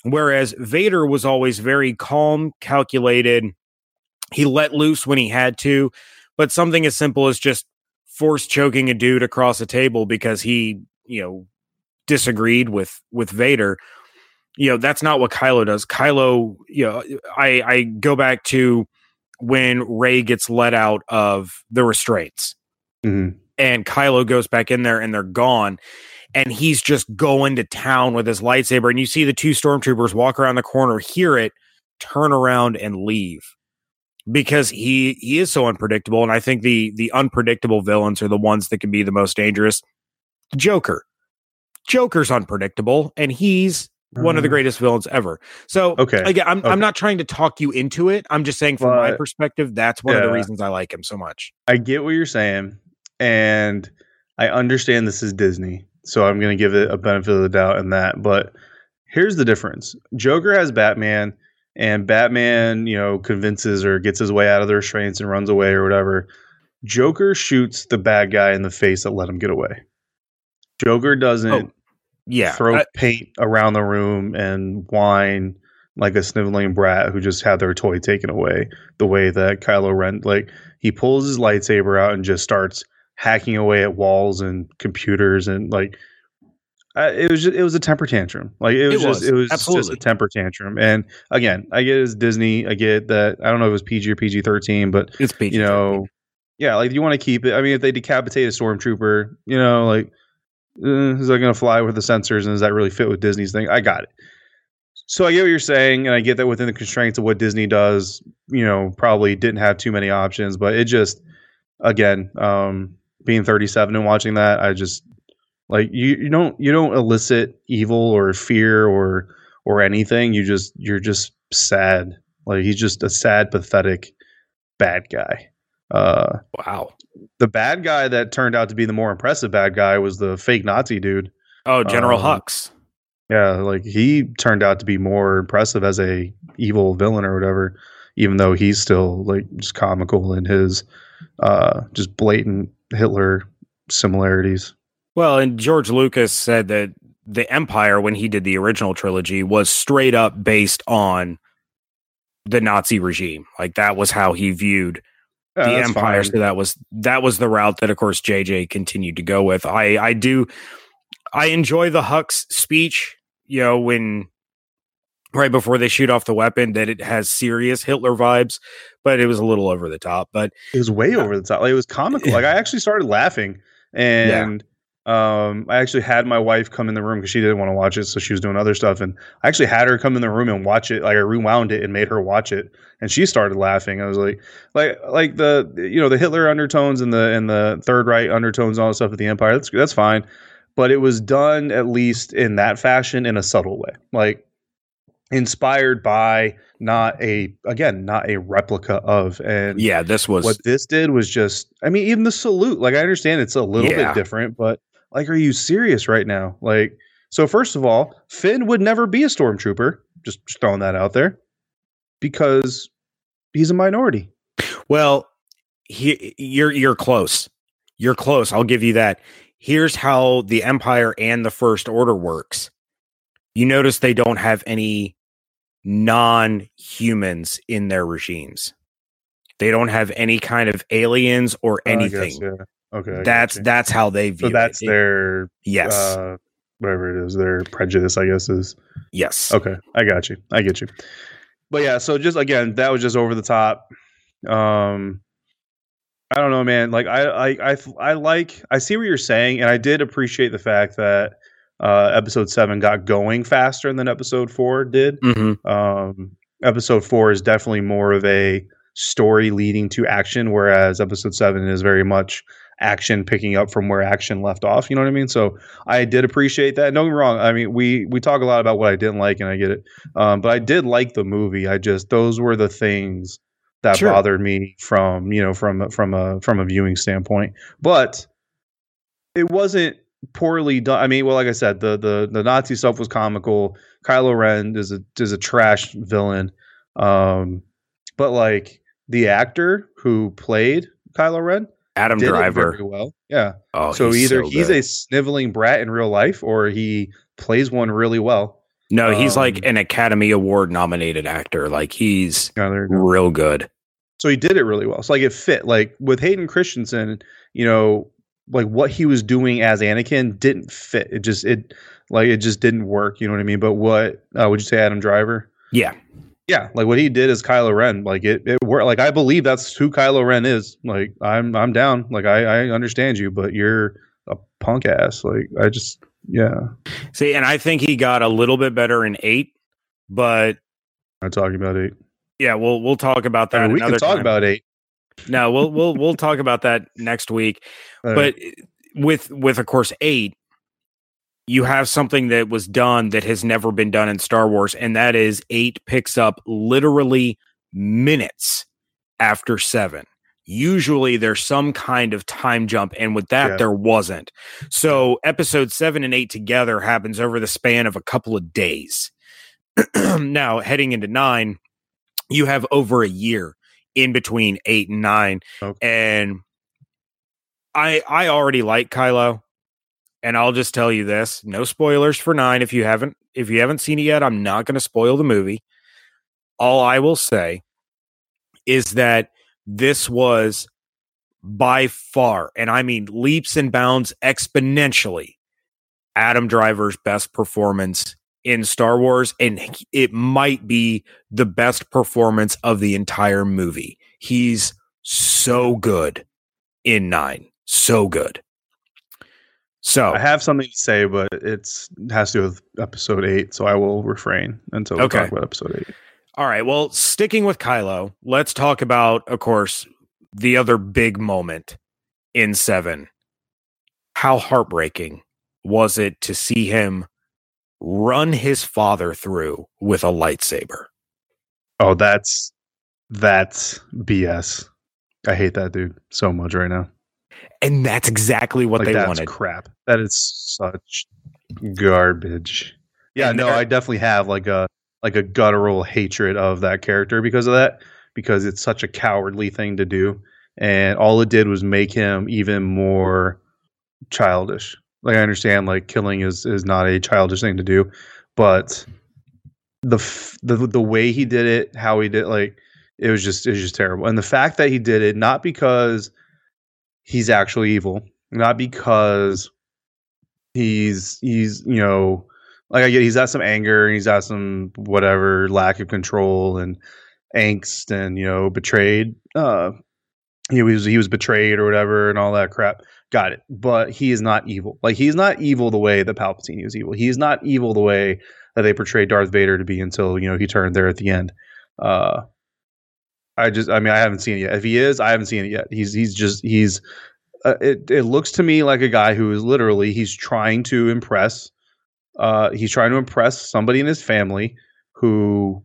Whereas Vader was always very calm, calculated. He let loose when he had to, but something as simple as just force choking a dude across a table because he, you know, disagreed with Vader. You know, that's not what Kylo does. Kylo, you know, I go back to when Rey gets let out of the restraints, mm-hmm. and Kylo goes back in there and they're gone, and he's just going to town with his lightsaber, and you see the two stormtroopers walk around the corner, hear it, turn around and leave, because he is so unpredictable. And I think the unpredictable villains are the ones that can be the most dangerous. Joker's unpredictable, and he's one of the greatest villains ever. So, okay. Again, I'm not trying to talk you into it. I'm just saying, from my perspective, that's one of the reasons I like him so much. I get what you're saying, and I understand this is Disney, so I'm going to give it a benefit of the doubt in that. But here's the difference. Joker has Batman, and Batman, you know, convinces or gets his way out of the restraints and runs away or whatever. Joker shoots the bad guy in the face that let him get away. Joker doesn't... throw paint around the room and whine like a sniveling brat who just had their toy taken away, the way that Kylo Ren, like, he pulls his lightsaber out and just starts hacking away at walls and computers, and like, it was a temper tantrum. Like, it was just a temper tantrum. And again, I get it's Disney. I get that. I don't know if it was PG or PG-13, but it's PG-13. You know, yeah, like, you want to keep it. I mean, if they decapitate a stormtrooper, you know, like, is that going to fly with the sensors, and does that really fit with Disney's thing? I got it. So I get what you're saying, and I get that within the constraints of what Disney does, you know, probably didn't have too many options. But it just, again, being 37 and watching that, I just like you don't elicit evil or fear or anything. You're just sad. Like he's just a sad, pathetic bad guy. Wow. The bad guy that turned out to be the more impressive bad guy was the fake Nazi dude. Oh, General Hux. Yeah, like he turned out to be more impressive as a evil villain or whatever, even though he's still like just comical in his just blatant Hitler similarities. Well, and George Lucas said that the Empire, when he did the original trilogy, was straight up based on the Nazi regime. Like that was how he viewed the Empire. Fine. So that was the route that, of course, JJ continued to go with. I enjoy the Hux speech. You know, when right before they shoot off the weapon, that it has serious Hitler vibes, but it was a little over the top. But it was way over the top. Like, it was comical. Like I actually started laughing, and I actually had my wife come in the room because she didn't want to watch it, so she was doing other stuff. And I actually had her come in the room and watch it. Like I rewound it and made her watch it, and she started laughing. I was like the the Hitler undertones and the Third Reich undertones and all that stuff at the Empire. That's fine. But it was done, at least in that fashion, in a subtle way, like inspired by, not a replica of. And yeah, this was what this did was just, I mean, even the salute, like I understand it's a little bit different, but like, are you serious right now? Like, so first of all, Finn would never be a stormtrooper. Just throwing that out there because he's a minority. Well, you're close. You're close. I'll give you that. Here's how the Empire and the First Order works. You notice they don't have any non-humans in their regimes. They don't have any kind of aliens or anything. I guess, yeah. Okay, that's how they view it. So that's their whatever it is, their prejudice, I guess, is. Yes. Okay, I got you. I get you. But yeah, so just again, that was just over the top. I don't know, man. Like I see what you're saying, and I did appreciate the fact that episode 7 got going faster than episode 4 did. Mm-hmm. Episode 4 is definitely more of a story leading to action, whereas episode 7 is very much action picking up from where action left off. You know what I mean? So I did appreciate that. Don't get me wrong. I mean, we talk a lot about what I didn't like, and I get it. But I did like the movie. I just those were the things that bothered me from a viewing standpoint, but it wasn't poorly done. I mean, well, like I said, the Nazi stuff was comical. Kylo Ren is a trash villain, but like the actor who played Kylo Ren, Adam Driver, did it very well. Yeah. Oh, so either he's a sniveling brat in real life, or he plays one really well. No, he's like an Academy Award nominated actor. Like he's real good. So he did it really well. So like it fit. Like with Hayden Christensen, like what he was doing as Anakin didn't fit. It just didn't work. You know what I mean? But what would you say, Adam Driver? Yeah. Yeah. Like what he did as Kylo Ren, like it worked. Like I believe that's who Kylo Ren is. Like I'm down. Like I understand you, but you're a punk ass. Like I just. Yeah. See, and I think he got a little bit better in 8, but I'm talking about 8. Yeah, we'll talk about that. I mean, we can talk about 8. No, we'll talk about that next week. But with of course 8, you have something that was done that has never been done in Star Wars, and that is 8 picks up literally minutes after 7. Usually there's some kind of time jump, and with that there wasn't. So episode 7 and 8 together happens over the span of a couple of days. Now heading into 9, you have over a year in between 8 and 9. Okay. And I already like Kylo, and I'll just tell you this: no spoilers for 9. If you haven't seen it yet, I'm not going to spoil the movie. All I will say is that this was by far, and I mean leaps and bounds exponentially, Adam Driver's best performance in Star Wars, and it might be the best performance of the entire movie. He's so good in 9. So good. So I have something to say, but it has to do with episode 8, so I will refrain until we talk about episode 8. All right, well, sticking with Kylo, let's talk about, of course, the other big moment in 7. How heartbreaking was it to see him run his father through with a lightsaber? Oh, that's BS. I hate that dude so much right now. And that's exactly what they wanted. That's crap. That is such garbage. Yeah, no, I definitely have like a guttural hatred of that character because of that, because it's such a cowardly thing to do. And all it did was make him even more childish. Like, I understand, like, killing is not a childish thing to do, but the way he did it, how he did it, like, it was just terrible. And the fact that he did it, not because he's actually evil, not because he's you know, like, I get he's got some anger and he's got some whatever lack of control and angst and, you know, betrayed. He was betrayed or whatever and all that crap. Got it. But he is not evil. Like, he's not evil the way that Palpatine was evil. He's not evil the way that they portrayed Darth Vader to be until, you know, he turned there at the end. I haven't seen it yet. If he is, I haven't seen it yet. It looks to me like a guy who is literally, he's trying to impress somebody in his family who,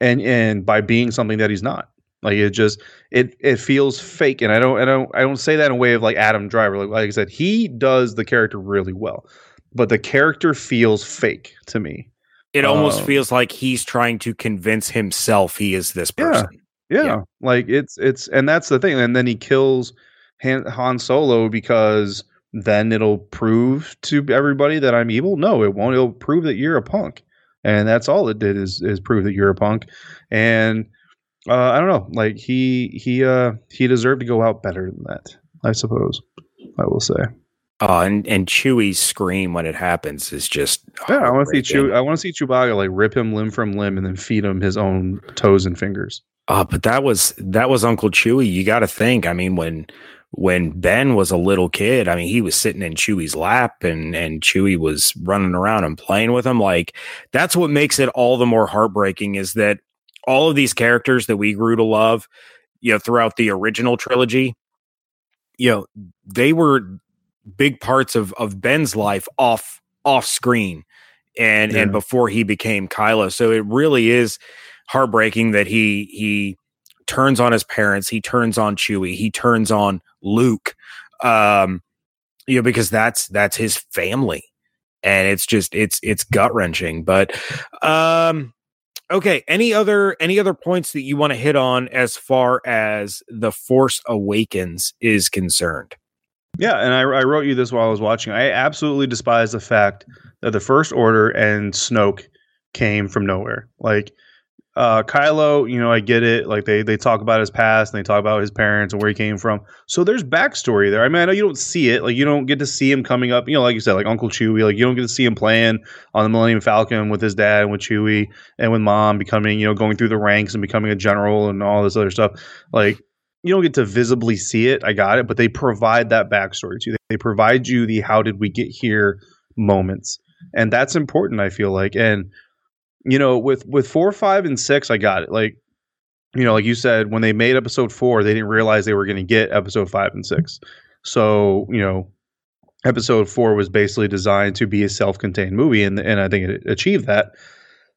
and by being something that he's not. Like, it feels fake. And I don't say that in a way of like Adam Driver. Like I said, he does the character really well, but the character feels fake to me. It almost feels like he's trying to convince himself he is this person. Yeah. Like, it's and that's the thing. And then he kills Han Solo because then it'll prove to everybody that I'm evil. No, it won't. It'll prove that you're a punk. And that's all it did is prove that you're a punk. And I don't know. Like, he deserved to go out better than that, I suppose. I will say. And Chewie's scream when it happens is just I want to see Chewbacca like rip him limb from limb and then feed him his own toes and fingers. But that was Uncle Chewie. You got to think. I mean, when Ben was a little kid, I mean, he was sitting in Chewie's lap and Chewie was running around and playing with him. Like, that's what makes it all the more heartbreaking is that all of these characters that we grew to love, you know, throughout the original trilogy, you know, they were big parts of Ben's life off screen and before he became Kylo. So it really is heartbreaking that he turns on his parents, he turns on Chewie, he turns on Luke, you know, because that's his family. And it's just, it's gut wrenching, but, okay. Any other points that you want to hit on as far as The Force Awakens is concerned? Yeah, and I wrote you this while I was watching. I absolutely despise the fact that the First Order and Snoke came from nowhere. Like, Kylo, you know, I get it. Like, they talk about his past and they talk about his parents and where he came from. So there's backstory there. I mean, I know you don't see it. Like, you don't get to see him coming up, you know, like you said, like Uncle Chewie. Like, you don't get to see him playing on the Millennium Falcon with his dad and with Chewie and with Mom, becoming, you know, going through the ranks and becoming a general and all this other stuff. Like, you don't get to visibly see it. I got it. But they provide that backstory to you. They provide you the how did we get here moments. And that's important, I feel like. And, you know, with 4, 5, and 6, I got it. Like, you know, like you said, when they made episode 4, they didn't realize they were going to get episode 5 and 6. So, you know, episode 4 was basically designed to be a self-contained movie. And I think it achieved that.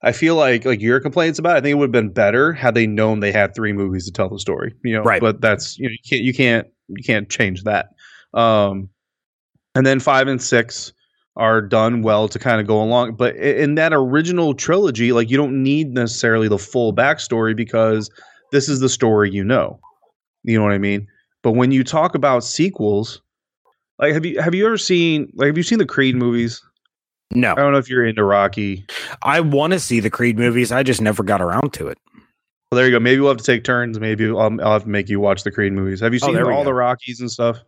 I feel like your complaints about it, I think it would have been better had they known they had 3 movies to tell the story, you know, right. But that's, you know, you can't change that. And then 5 and 6 are done well to kind of go along. But in that original trilogy, like, you don't need necessarily the full backstory because this is the story, you know what I mean? But when you talk about sequels, like, have you seen the Creed movies? No, I don't know if you're into Rocky. I want to see the Creed movies. I just never got around to it. Well, there you go. Maybe we'll have to take turns. Maybe I'll have to make you watch the Creed movies. Have you seen all the Rockies and stuff?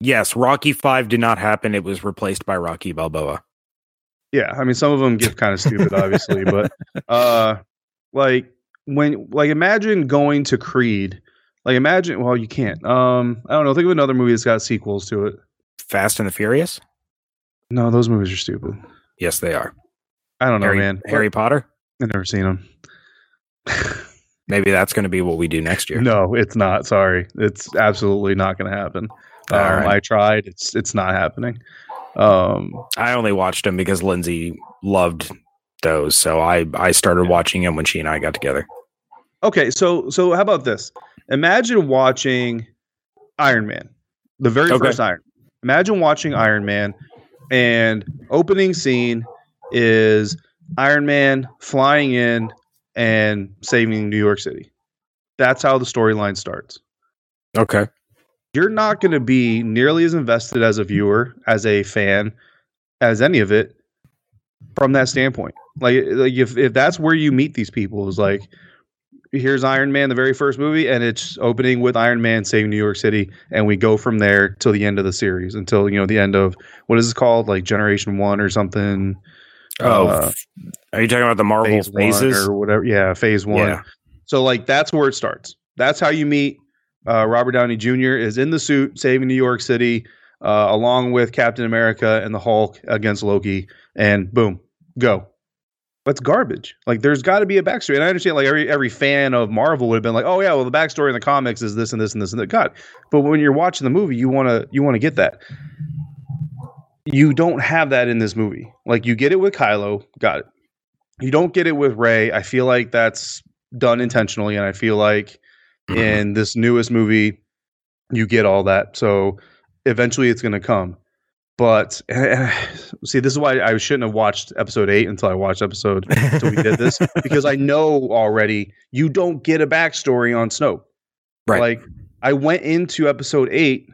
Yes. Rocky 5 did not happen. It was replaced by Rocky Balboa. Yeah. I mean, some of them get kind of stupid, obviously, but imagine going to Creed, like imagine, well, you can't, I don't know. Think of another movie that's got sequels to it. Fast and the Furious. No, those movies are stupid. Yes, they are. I don't know, man. Harry Potter? I've never seen them. Maybe that's going to be what we do next year. No, it's not. Sorry. It's absolutely not going to happen. Right. I tried. It's not happening. I only watched them because Lindsay loved those. So I started watching them when she and I got together. Okay. So how about this? Imagine watching Iron Man, the very first Iron Man. Imagine watching Iron Man, and opening scene is Iron Man flying in and saving New York City. That's how the storyline starts. Okay. You're not going to be nearly as invested as a viewer, as a fan, as any of it from that standpoint. Like if that's where you meet these people, is like, here's Iron Man, the very first movie, and it's opening with Iron Man saving New York City, and we go from there till the end of the series, until, you know, the end of, what is this called? Like Generation 1 or something. Oh, are you talking about the Marvel phases? Or whatever. Yeah, Phase 1. Yeah. So, like, that's where it starts. That's how you meet Robert Downey Jr. is in the suit saving New York City, along with Captain America and the Hulk against Loki, and boom, go. That's garbage. Like, there's got to be a backstory. And I understand, like, every fan of Marvel would have been like, oh yeah, well, the backstory in the comics is this and this and this and that. God, but when you're watching the movie, you want to get that. You don't have that in this movie. Like, you get it with Kylo. Got it. You don't get it with Rey. I feel like that's done intentionally. And I feel like in this newest movie, you get all that. So eventually it's going to come. But see, this is why I shouldn't have watched episode 8 until we did this, because I know already you don't get a backstory on Snoke. Right. Like, I went into episode 8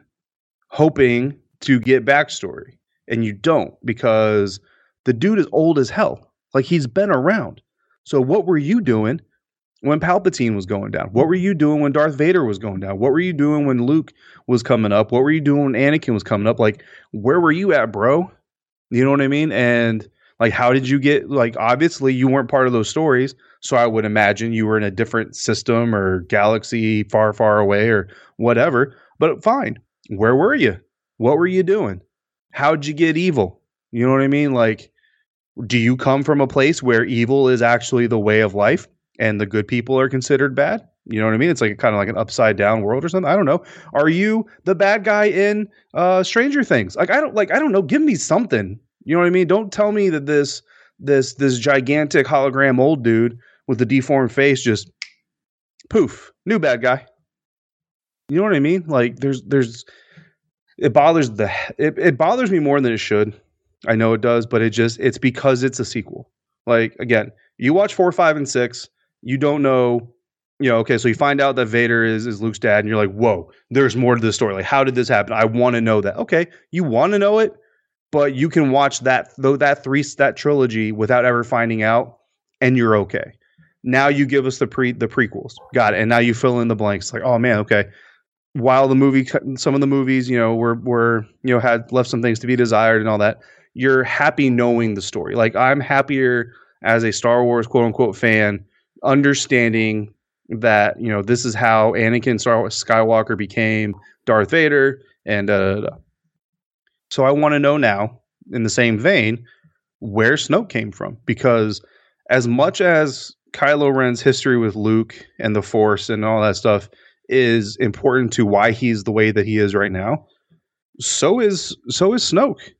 hoping to get backstory, and you don't, because the dude is old as hell. Like, he's been around. So what were you doing when Palpatine was going down? What were you doing when Darth Vader was going down? What were you doing when Luke was coming up? What were you doing when Anakin was coming up? Like, where were you at, bro? You know what I mean? And, like, how did you get, like, obviously you weren't part of those stories. So I would imagine you were in a different system or galaxy far, far away or whatever, but fine. Where were you? What were you doing? How'd you get evil? You know what I mean? Like, do you come from a place where evil is actually the way of life? And the good people are considered bad. You know what I mean? It's like kind of like an upside down world or something. I don't know. Are you the bad guy in Stranger Things? Like, I don't know. Give me something. You know what I mean? Don't tell me that this gigantic hologram old dude with the deformed face just poof, new bad guy. You know what I mean? Like, there's it bothers me more than it should. I know it does, but it's because it's a sequel. Like, again, you watch 4, 5, and 6. You don't know, you know, okay, so you find out that Vader is Luke's dad, and you're like, whoa, there's more to this story. Like, how did this happen? I want to know that. Okay, you want to know it, but you can watch that trilogy without ever finding out, and you're okay. Now you give us the prequels. Got it. And now you fill in the blanks. Like, oh man, okay. While some of the movies, you know, were you know, had left some things to be desired and all that, you're happy knowing the story. Like, I'm happier as a Star Wars quote unquote fan, understanding that, you know, this is how Anakin Skywalker became Darth Vader, and so I want to know now, in the same vein, where Snoke came from, because as much as Kylo Ren's history with Luke and the Force and all that stuff is important to why he's the way that he is right now, so is Snoke,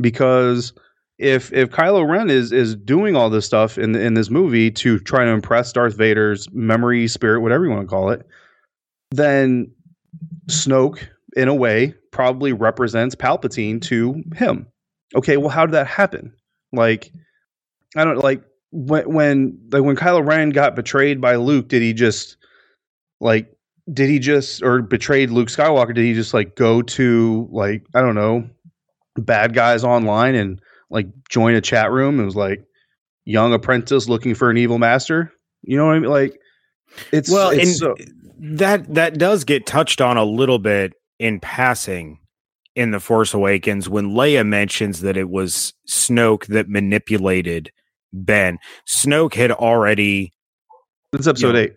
because If Kylo Ren is doing all this stuff in this movie to try to impress Darth Vader's memory, spirit, whatever you want to call it, then Snoke, in a way, probably represents Palpatine to him. Okay, well, how did that happen? Like, I don't, like, when Kylo Ren got betrayed by Luke, did he just betrayed Luke Skywalker? Did he just, like, go to, like, I don't know, bad guys online and, like, join a chat room? It was like, young apprentice looking for an evil master. You know what I mean? Like, it's, well, it's, and so that does get touched on a little bit in passing in The Force Awakens, when Leia mentions that it was Snoke that manipulated Ben. Snoke had already, it's episode 8.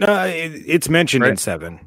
No, it's mentioned in 7.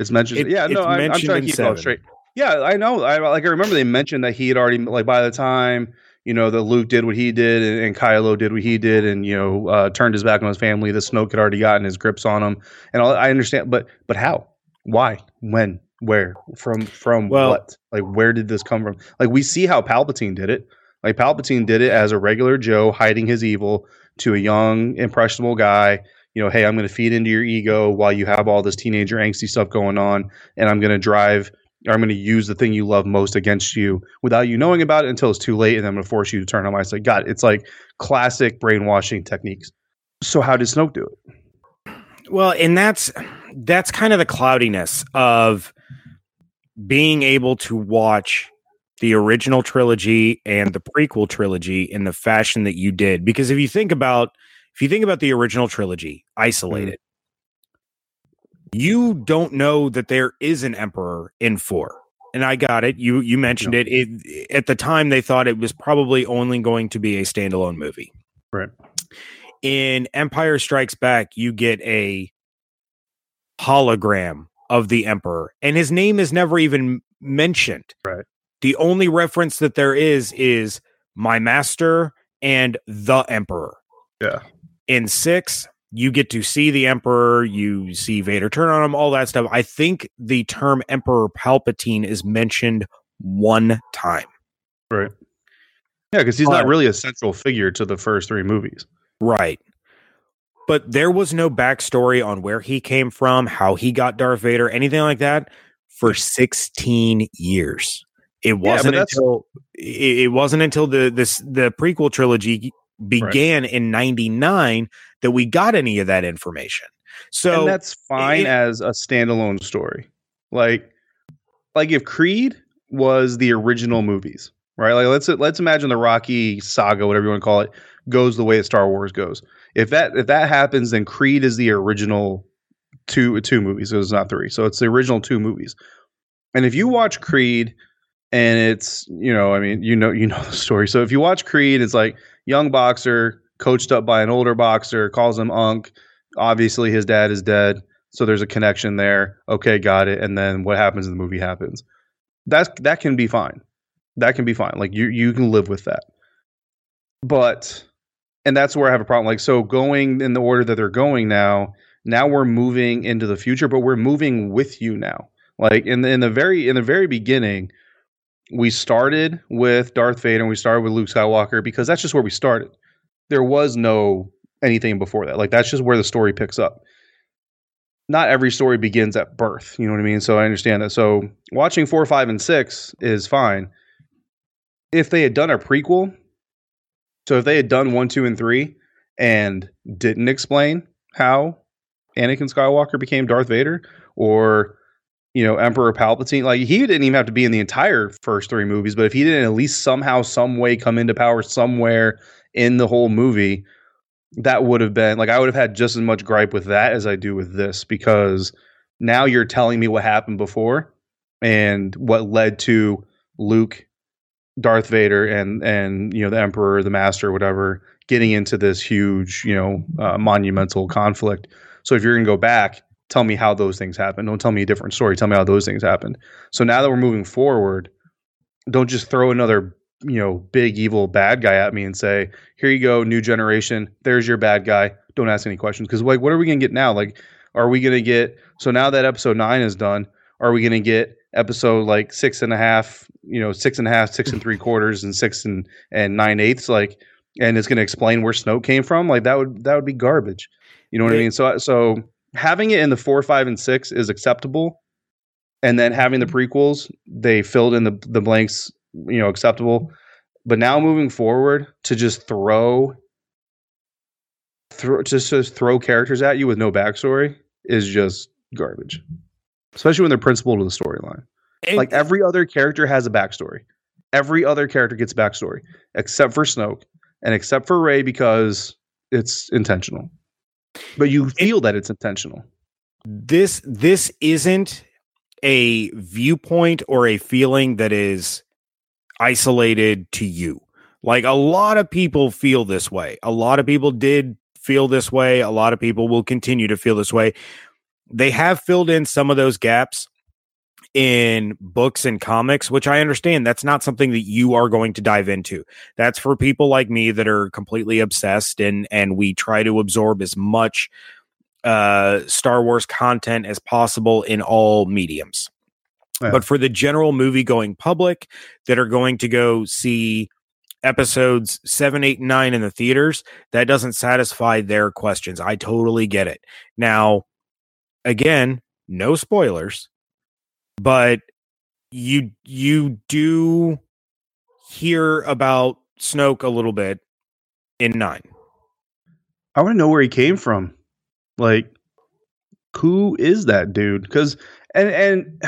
It's mentioned. Yeah, no, I'm trying to keep it all straight. Yeah, I know. I remember they mentioned that he had already, like, by the time, you know, that Luke did what he did and Kylo did what he did and, you know, turned his back on his family, the Snoke had already gotten his grips on him. And I understand, but how? Why? When? Where? From well, what? Like, where did this come from? Like, we see how Palpatine did it. Like, Palpatine did it as a regular Joe hiding his evil to a young, impressionable guy. You know, hey, I'm going to feed into your ego while you have all this teenager angsty stuff going on, and I'm going to drive, or I'm going to use the thing you love most against you without you knowing about it until it's too late, and I'm going to force you to turn on my side. God, it's like classic brainwashing techniques. So how did Snoke do it? Well, and that's kind of the cloudiness of being able to watch the original trilogy and the prequel trilogy in the fashion that you did. Because if you think about the original trilogy isolated, you don't know that there is an emperor in 4. And I got it. You mentioned it. At the time, they thought it was probably only going to be a standalone movie. Right. In Empire Strikes Back, you get a hologram of the emperor, and his name is never even mentioned. Right. The only reference that there is my master and the emperor. Yeah. In 6, you get to see the emperor, you see Vader turn on him, all that stuff. I think the term Emperor Palpatine is mentioned one time. Right. Yeah, because he's not really a central figure to the first 3 movies. Right. But there was no backstory on where he came from, how he got Darth Vader, anything like that for 16 years. It wasn't until the prequel trilogy began in 99 that we got any of that information. So and that's fine as a standalone story. Like if Creed was the original movies, right? Like let's imagine the Rocky saga, whatever you want to call it, goes the way that Star Wars goes. If that happens, then Creed is the original two movies. So it's not 3. So it's the original 2 movies. And if you watch Creed. And it's, you know, I mean, you know the story. So if you watch Creed, it's like young boxer coached up by an older boxer, calls him Unc. Obviously, his dad is dead. So there's a connection there. Okay, got it. And then what happens in the movie happens. That can be fine. That can be fine. Like you can live with that. But, and that's where I have a problem. Like, so going in the order that they're going now we're moving into the future, but we're moving with you now. Like in the very beginning, we started with Darth Vader and we started with Luke Skywalker because that's just where we started. There was no anything before that. Like, that's just where the story picks up. Not every story begins at birth. You know what I mean? So I understand that. So watching 4, 5, and 6 is fine. If they had done a prequel, so if they had done 1, 2, and 3 and didn't explain how Anakin Skywalker became Darth Vader or, you know, Emperor Palpatine, like he didn't even have to be in the entire first 3 movies, but if he didn't at least somehow, some way come into power somewhere in the whole movie, that would have been like, I would have had just as much gripe with that as I do with this, because now you're telling me what happened before and what led to Luke, Darth Vader, and you know, the Emperor, the Master, whatever, getting into this huge, you know, monumental conflict. So if you're going to go back, tell me how those things happen. Don't tell me a different story. Tell me how those things happened. So now that we're moving forward, don't just throw another, you know, big evil bad guy at me and say, here you go, new generation. There's your bad guy. Don't ask any questions. Because like, what are we going to get now? Like, are we going to get, so now that episode 9 is done, are we going to get episode like 6.5, you know, 6.5, 6 3/4 and 6 and 9/8? Like, and it's going to explain where Snoke came from. Like that would be garbage. You know what I mean? So having it in the 4, 5, and 6 is acceptable, and then having the prequels, they filled in the blanks, you know, acceptable. But now moving forward, to just throw characters at you with no backstory is just garbage, especially when they're principal to the storyline. Like every other character has a backstory, every other character gets backstory except for Snoke and except for Rey, because it's intentional. But you feel that it's intentional. This isn't a viewpoint or a feeling that is isolated to you. Like, a lot of people feel this way. A lot of people did feel this way. A lot of people will continue to feel this way. They have filled in some of those gaps. in books and comics, which I understand that's not something that you are going to dive into. That's for people like me that are completely obsessed, and we try to absorb as much Star Wars content as possible in all mediums. Yeah. But for the general movie going public that are going to go see episodes 7, 8, and 9 in the theaters, that doesn't satisfy their questions. I totally get it. Now, again, no spoilers, but you do hear about Snoke a little bit in 9. I want to know where he came from. Like, who is that dude? Because and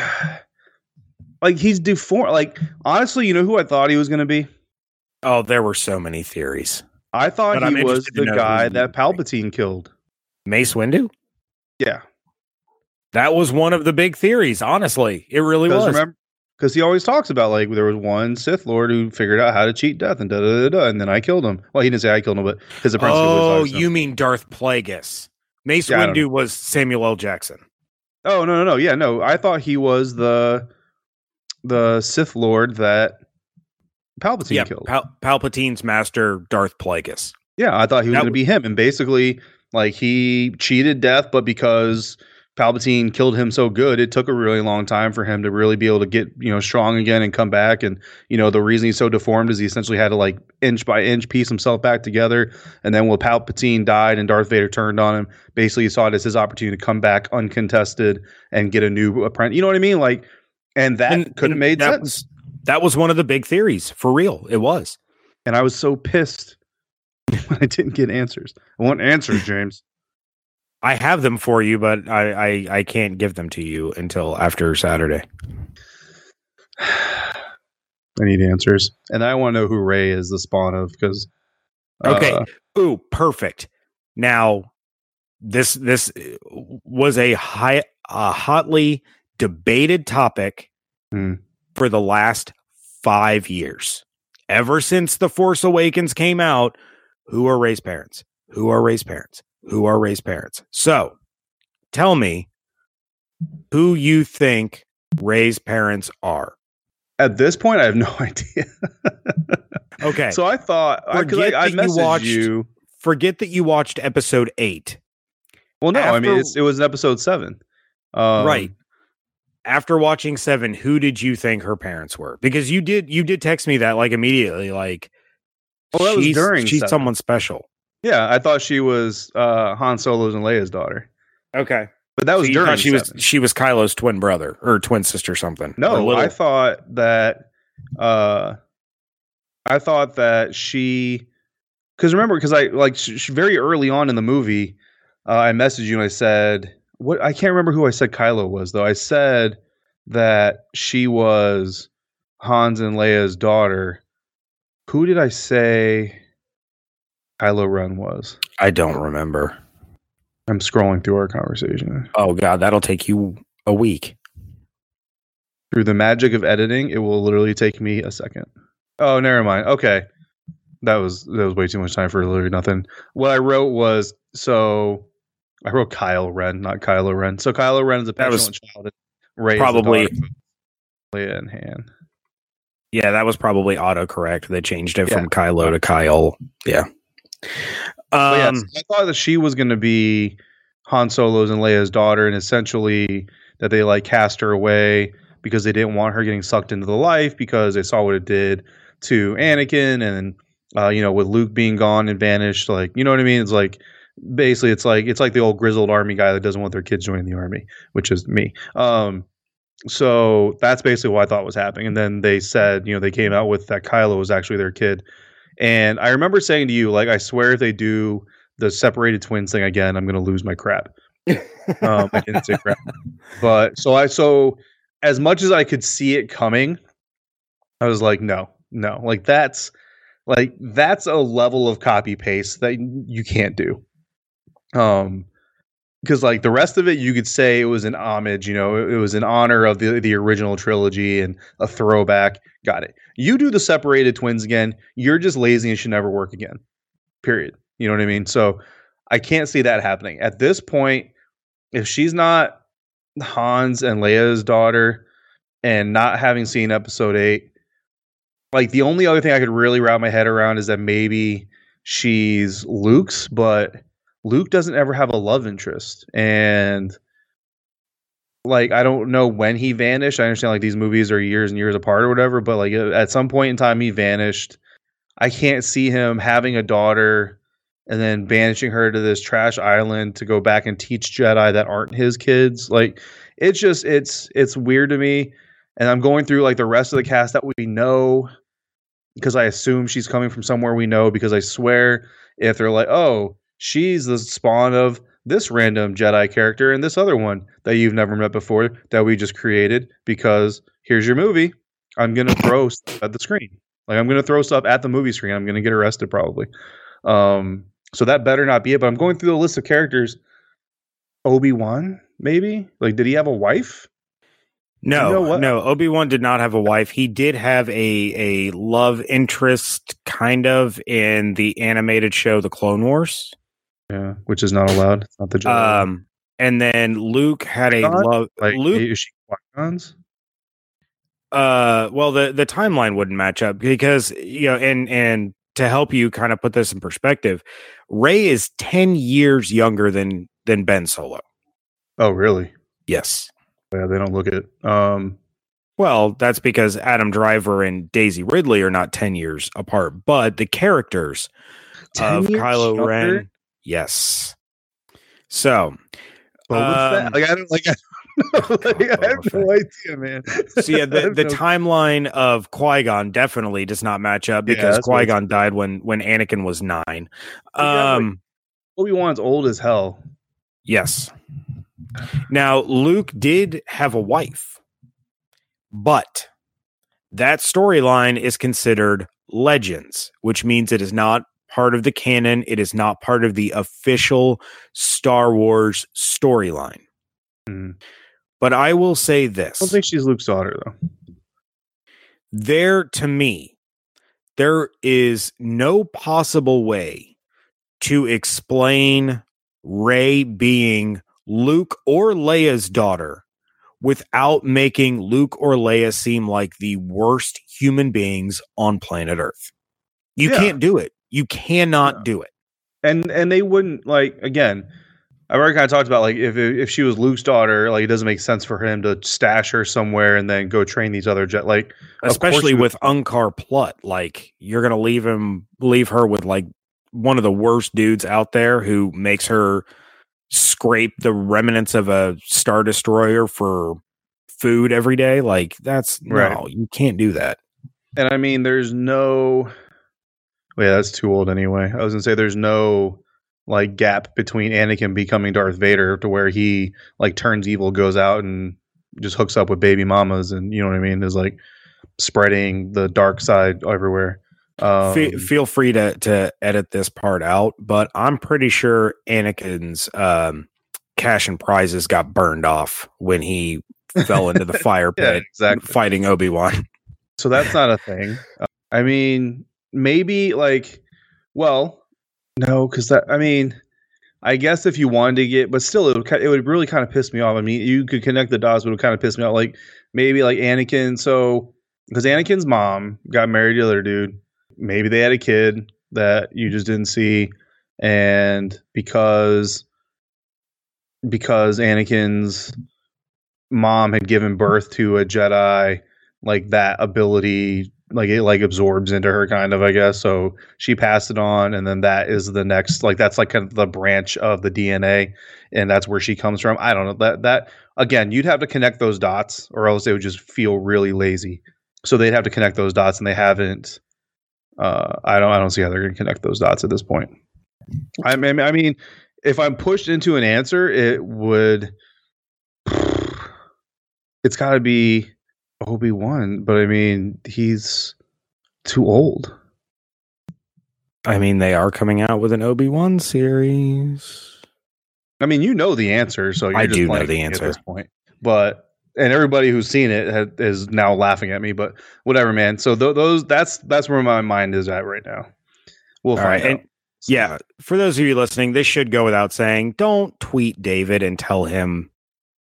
like, he's deformed. Like, honestly, you know who I thought he was going to be? Oh, there were so many theories. I thought he was the guy that Palpatine killed. Mace Windu? Yeah. That was one of the big theories, honestly. It really was. Because he always talks about, like, there was one Sith Lord who figured out how to cheat death and da-da-da-da, and then I killed him. Well, he didn't say I killed him, but his apprentice was. Oh, you mean Darth Plagueis. Mace Windu was Samuel L. Jackson. Oh, no. Yeah, no. I thought he was the Sith Lord that Palpatine killed. Palpatine's master, Darth Plagueis. Yeah, I thought he was going to be him. And basically, like, he cheated death, but because Palpatine killed him so good, it took a really long time for him to really be able to get, you know, strong again and come back. And, you know, the reason he's so deformed is he essentially had to, like, inch by inch piece himself back together. And then when Palpatine died and Darth Vader turned on him, basically he saw it as his opportunity to come back uncontested and get a new apprentice. You know what I mean? Like, and that could have made sense. That was one of the big theories, for real. It was. And I was so pissed when I didn't get answers. I want answers, James. I have them for you, but I can't give them to you until after Saturday. I need answers. And I want to know who Rey is the spawn of, because... okay. Ooh, perfect. Now, this was a hotly debated topic for the last 5 years. Ever since The Force Awakens came out, who are Rey's parents? Who are Rey's parents? Who are Rey's parents? So, tell me who you think Rey's parents are. At this point, I have no idea. Okay. So I thought, forget that you watched episode 8. Well, no, I mean, it was episode 7. Right. After watching 7, who did you think her parents were? Because you did text me that, like, immediately, like, well, that was during she's 7. Someone special. Yeah, I thought she was Han Solo's and Leia's daughter. Okay. But that was during she was Kylo's twin brother or twin sister or something. No, I thought that she, because remember, because I, like, she, very early on in the movie, I messaged you and I said, what, I can't remember who I said Kylo was, though. I said that she was Han's and Leia's daughter. Who did I say Kylo Ren was? I don't remember. I'm scrolling through our conversation. Oh God, that'll take you a week. Through the magic of editing, it will literally take me a second. Oh, never mind. Okay. That was way too much time for literally nothing. What I wrote was, so I wrote Kyle Ren, not Kylo Ren. So Kylo Ren is a petulant child. Rey probably Leia and Han. Yeah, that was probably autocorrect. They changed it from Kylo to Kyle. Yeah. So I thought that she was going to be Han Solo's and Leia's daughter, and essentially that they, like, cast her away because they didn't want her getting sucked into the life because they saw what it did to Anakin, and you know, with Luke being gone and vanished, like, you know what I mean? It's like, basically, it's like the old grizzled army guy that doesn't want their kids joining the army, which is me. So that's basically what I thought was happening. And then they said, you know, they came out with that Kylo was actually their kid. And I remember saying to you, like, I swear if they do the separated twins thing again, I'm going to lose my crap. I didn't say crap. But so as much as I could see it coming, I was like, no. Like that's a level of copy paste that you can't do. Because, like, the rest of it, you could say it was an homage, you know, it was in honor of the original trilogy and a throwback. Got it. You do the separated twins again, you're just lazy and should never work again. Period. You know what I mean? So I can't see that happening. At this point, if she's not Han's and Leia's daughter, and not having seen episode 8, like the only other thing I could really wrap my head around is that maybe she's Luke's, but Luke doesn't ever have a love interest. And like, I don't know when he vanished. I understand like these movies are years and years apart or whatever, but like at some point in time he vanished. I can't see him having a daughter and then banishing her to this trash island to go back and teach Jedi that aren't his kids. Like, it's just, it's weird to me. And I'm going through like the rest of the cast that we know, because I assume she's coming from somewhere we know, because I swear if they're like, oh, she's the spawn of this random Jedi character and this other one that you've never met before that we just created because here's your movie, I'm going to throw stuff at the screen. Like, I'm going to throw stuff at the movie screen. I'm going to get arrested probably. So that better not be it. But I'm going through the list of characters. Obi-Wan, maybe? Like, did he have a wife? No, Obi-Wan did not have a wife. He did have a love interest, kind of, in the animated show, The Clone Wars. Yeah, which is not allowed. It's not the job. And then Luke had a love... Like, Luke, is she Qui-Gon's? Well, the timeline wouldn't match up because, you know, and to help you kind of put this in perspective, Rey is 10 years younger than Ben Solo. Oh, really? Yes. Yeah, they don't look at it. Well, that's because Adam Driver and Daisy Ridley are not 10 years apart, but the characters of Kylo younger? Ren. Yes. So, I have no idea, man. So yeah, the timeline of Qui-Gon definitely does not match up because Qui-Gon died when Anakin was 9. Obi-Wan's old as hell. Yes. Now, Luke did have a wife, but that storyline is considered Legends, which means it is not part of the canon. It is not part of the official Star Wars storyline. Mm. But I will say this. I don't think she's Luke's daughter, though. To me, there is no possible way to explain Rey being Luke or Leia's daughter without making Luke or Leia seem like the worst human beings on planet Earth. You can't do it. You cannot do it. And they wouldn't, like, again... I've already kind of talked about, like, if she was Luke's daughter, like, it doesn't make sense for him to stash her somewhere and then go train these other Jedi. Like, especially with Unkar Plutt, like, you're gonna leave her with like one of the worst dudes out there who makes her scrape the remnants of a Star Destroyer for food every day. Like, that's no, you can't do that. And I mean, there's no. Well, yeah, that's too old anyway. I was gonna say there's no. Like gap between Anakin becoming Darth Vader to where he like turns evil, goes out and just hooks up with baby mamas. And you know what I mean? Is like spreading the dark side everywhere. Feel free to edit this part out, but I'm pretty sure Anakin's cash and prizes got burned off when he fell into the fire pit fighting Obi-Wan. So that's not a thing. I mean, maybe like, well, no, because that, I mean, I guess if you wanted to get, but still, it would really kind of piss me off. I mean, you could connect the dots, but it would kind of piss me off. Like, maybe like Anakin, so, because Anakin's mom got married to the other dude. Maybe they had a kid that you just didn't see. And because Anakin's mom had given birth to a Jedi, like that ability like it like absorbs into her kind of, I guess. So she passed it on. And then that is the next, like, that's like kind of the branch of the DNA and that's where she comes from. I don't know that again, you'd have to connect those dots or else they would just feel really lazy. So they'd have to connect those dots and they haven't, I don't see how they're going to connect those dots at this point. I mean, if I'm pushed into an answer, it's gotta be Obi-Wan, but I mean, he's too old. I mean, they are coming out with an Obi-Wan series. I mean, you know the answer, so I do know the answer at this point. But and everybody who's seen it is now laughing at me. But whatever, man. So those that's where my mind is at right now. We'll find out. Yeah, for those of you listening, this should go without saying. Don't tweet David and tell him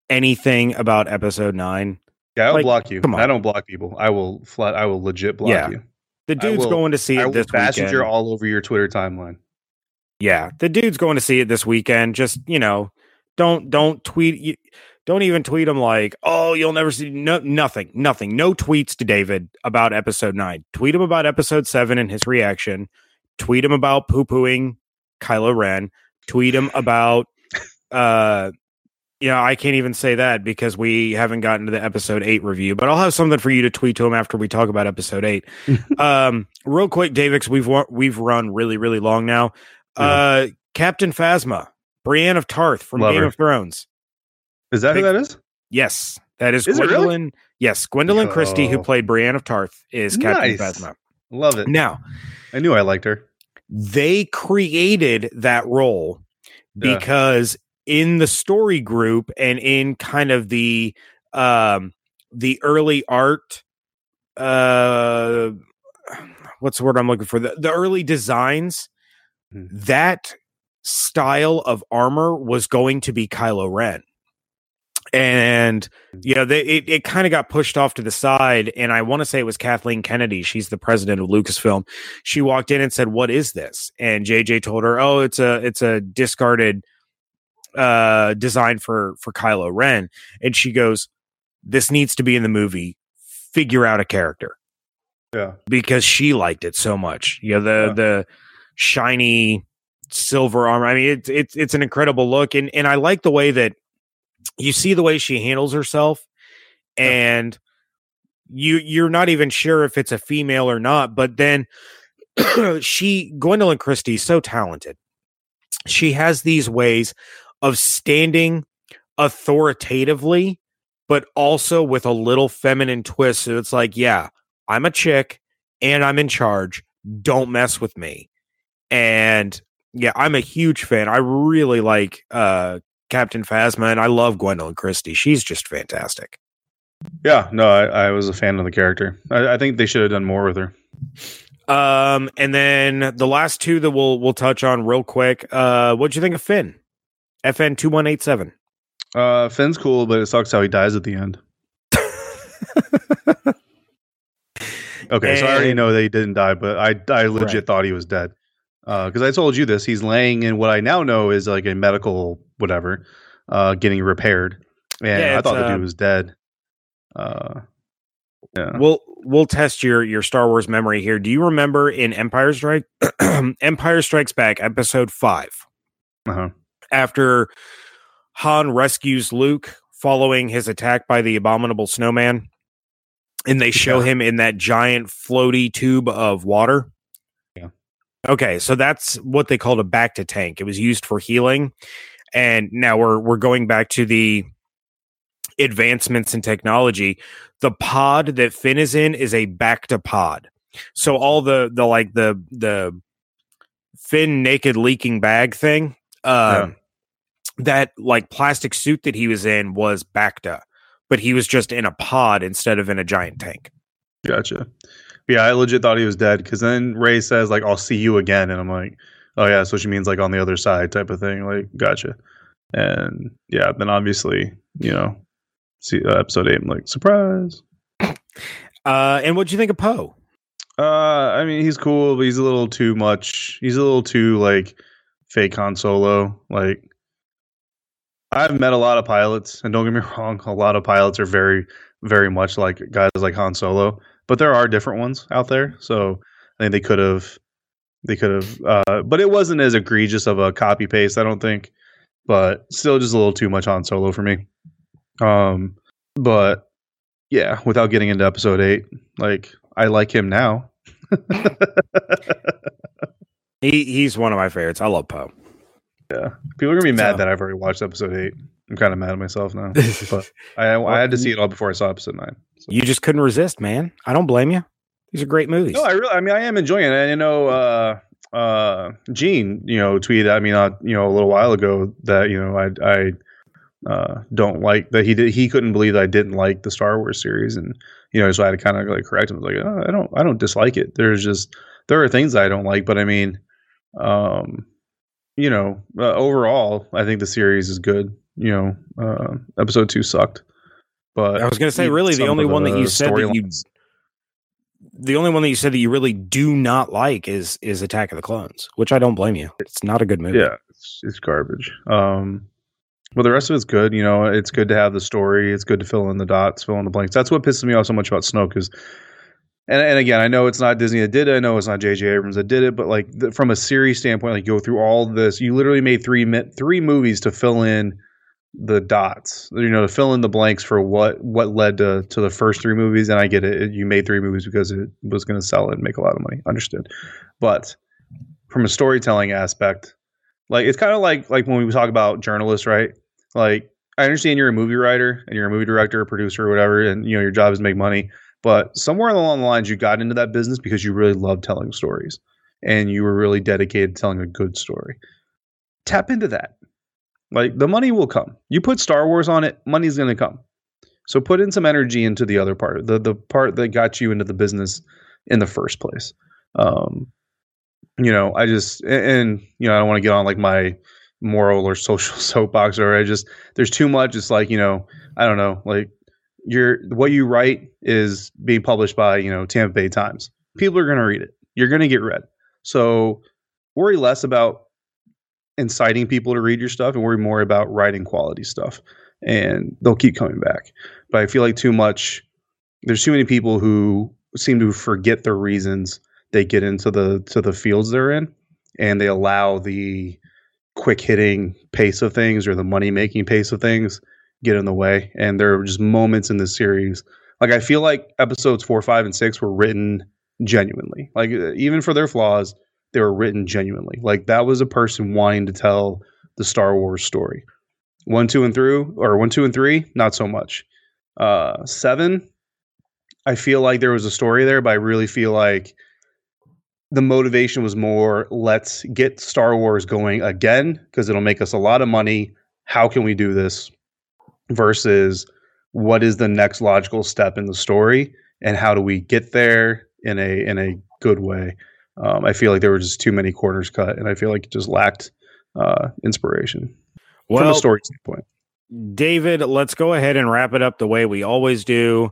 anything about episode 9. Yeah, I'll block you. Come on. I don't block people. I will legit block you. The dude's going to see it this weekend. Passenger all over your Twitter timeline. Yeah, the dude's going to see it this weekend. Just, don't tweet. Don't even tweet him like, oh, you'll never see. No, nothing. No tweets to David about episode 9. Tweet him about episode 7 and his reaction. Tweet him about poo-pooing Kylo Ren. Tweet him about, I can't even say that because we haven't gotten to the episode 8 review, but I'll have something for you to tweet to him after we talk about episode 8. Real quick, Davix, we've run really, really long now. Yeah. Captain Phasma, Brienne of Tarth from Game of Thrones. Is that who that is? Yes, that is Gwendolyn. Really? Yes, Gwendolyn Christie, who played Brienne of Tarth, is Captain Phasma. Love it. Now, I knew I liked her. They created that role because in the story group and in kind of the early art, what's the word I'm looking for? The early designs, that style of armor was going to be Kylo Ren. And it kind of got pushed off to the side, and I want to say it was Kathleen Kennedy, she's the president of Lucasfilm. She walked in and said, "What is this?" And JJ told her, "Oh, it's a discarded design for Kylo Ren." And she goes, "This needs to be in the movie. Figure out a character." Yeah. Because she liked it so much. The shiny silver armor. I mean, it's an incredible look, and I like the way that you see the way she handles herself, and you're not even sure if it's a female or not. But then Gwendolyn Christie, so talented. She has these ways of standing authoritatively, but also with a little feminine twist. So it's like, yeah, I'm a chick and I'm in charge. Don't mess with me. And yeah, I'm a huge fan. I really like, Captain Phasma, and I love Gwendolyn Christie. She's just fantastic. Yeah, no, I was a fan of the character. I think they should have done more with her. And then the last two that we'll touch on real quick. What'd you think of Finn? FN 2187. Finn's cool, but it sucks how he dies at the end. Okay, so I already know that he didn't die, but I legit thought he was dead. Because I told you this, he's laying in what I now know is like a medical whatever, getting repaired, and I thought the dude was dead. We'll test your Star Wars memory here. Do you remember in Empire Strikes Back, episode 5, after Han rescues Luke following his attack by the abominable snowman, and they show him in that giant floaty tube of water? Okay, so that's what they called a Bacta tank. It was used for healing, and now we're going back to the advancements in technology. The pod that Finn is in is a Bacta pod. So all the Finn naked leaking bag thing, that like plastic suit that he was in was Bacta, but he was just in a pod instead of in a giant tank. Gotcha. Yeah, I legit thought he was dead because then Rey says, like, I'll see you again. And I'm like, oh, yeah, so she means like on the other side type of thing. Like, gotcha. And yeah, then obviously, see episode 8, I'm like, surprise. And what'd you think of Poe? I mean, he's cool, but he's a little too much. He's a little too like fake Han Solo. Like, I've met a lot of pilots, and don't get me wrong, a lot of pilots are very, very much like guys like Han Solo. But there are different ones out there, so I think they could have. But it wasn't as egregious of a copy paste, I don't think. But still, just a little too much on Solo for me. But yeah, without getting into episode 8, like I like him now. He's one of my favorites. I love Poe. Yeah, people are gonna be mad that I've already watched episode 8. I'm kind of mad at myself now, but I had to see it all before I saw episode 9. So. You just couldn't resist, man. I don't blame you. These are great movies. No, I am enjoying it. I know, Gene, tweeted at me, a little while ago that, I don't like that he couldn't believe that I didn't like the Star Wars series. And, so I had to kind of like correct him. I was like, oh, I don't dislike it. There are things I don't like, but I mean, overall, I think the series is good. Episode 2 sucked. But I was going to say, really, the only one that you said that you, the only one that you said that you really do not like is Attack of the Clones, which I don't blame you. It's not a good movie. Yeah, it's garbage. Well, the rest of it's good. You know, it's good to have the story. It's good to fill in the dots, fill in the blanks. That's what pisses me off so much about Snoke is, and again, I know it's not Disney that did it. I know it's not J.J. Abrams that did it. But like from a series standpoint, like you go through all this, you literally made three movies to fill in the dots, you know, to fill in the blanks for what led to the first three movies. And I get it. You made three movies because it was going to sell and make a lot of money. Understood. But from a storytelling aspect, like it's kind of like when we talk about journalists, right? Like I understand you're a movie writer and you're a movie director or producer or whatever, and you know your job is to make money. But somewhere along the lines, you got into that business because you really love telling stories and you were really dedicated to telling a good story. Tap into that. Like the money will come. You put Star Wars on it, money's going to come. So put in some energy into the other part, the part that got you into the business in the first place. You know, I just, and you know, I don't want to get on like my moral or social soapbox, or I just, there's too much. It's like, you know, I don't know, like what you write is being published by, you know, Tampa Bay Times. People are going to read it. You're going to get read. So worry less about inciting people to read your stuff and worry more about writing quality stuff, and they'll keep coming back. But I feel like there's too many people who seem to forget the reasons they get into the fields they're in, and they allow the quick hitting pace of things or the money making pace of things get in the way. And there are just moments in the series. Like I feel like episodes 4, 5, and 6 were written genuinely, like even for their flaws, they were written genuinely. Like that was a person wanting to tell the Star Wars story. 1, 2, and 3, not so much. 7, I feel like there was a story there, but I really feel like the motivation was more, let's get Star Wars going again because it'll make us a lot of money. How can we do this? Versus what is the next logical step in the story and how do we get there in a good way? I feel like there were just too many corners cut, and I feel like it just lacked inspiration from a story standpoint. David, let's go ahead and wrap it up the way we always do.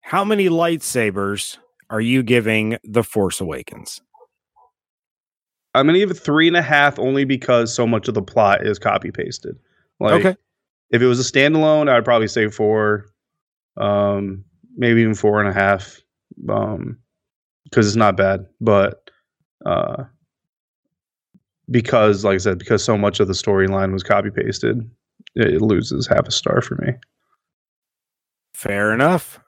How many lightsabers are you giving The Force Awakens? I'm going to give it 3.5 only because so much of the plot is copy-pasted. Like, okay. If it was a standalone, I would probably say 4, maybe even 4.5 because it's not bad, but because like I said, because so much of the storyline was copy pasted, it loses half a star for me. Fair enough.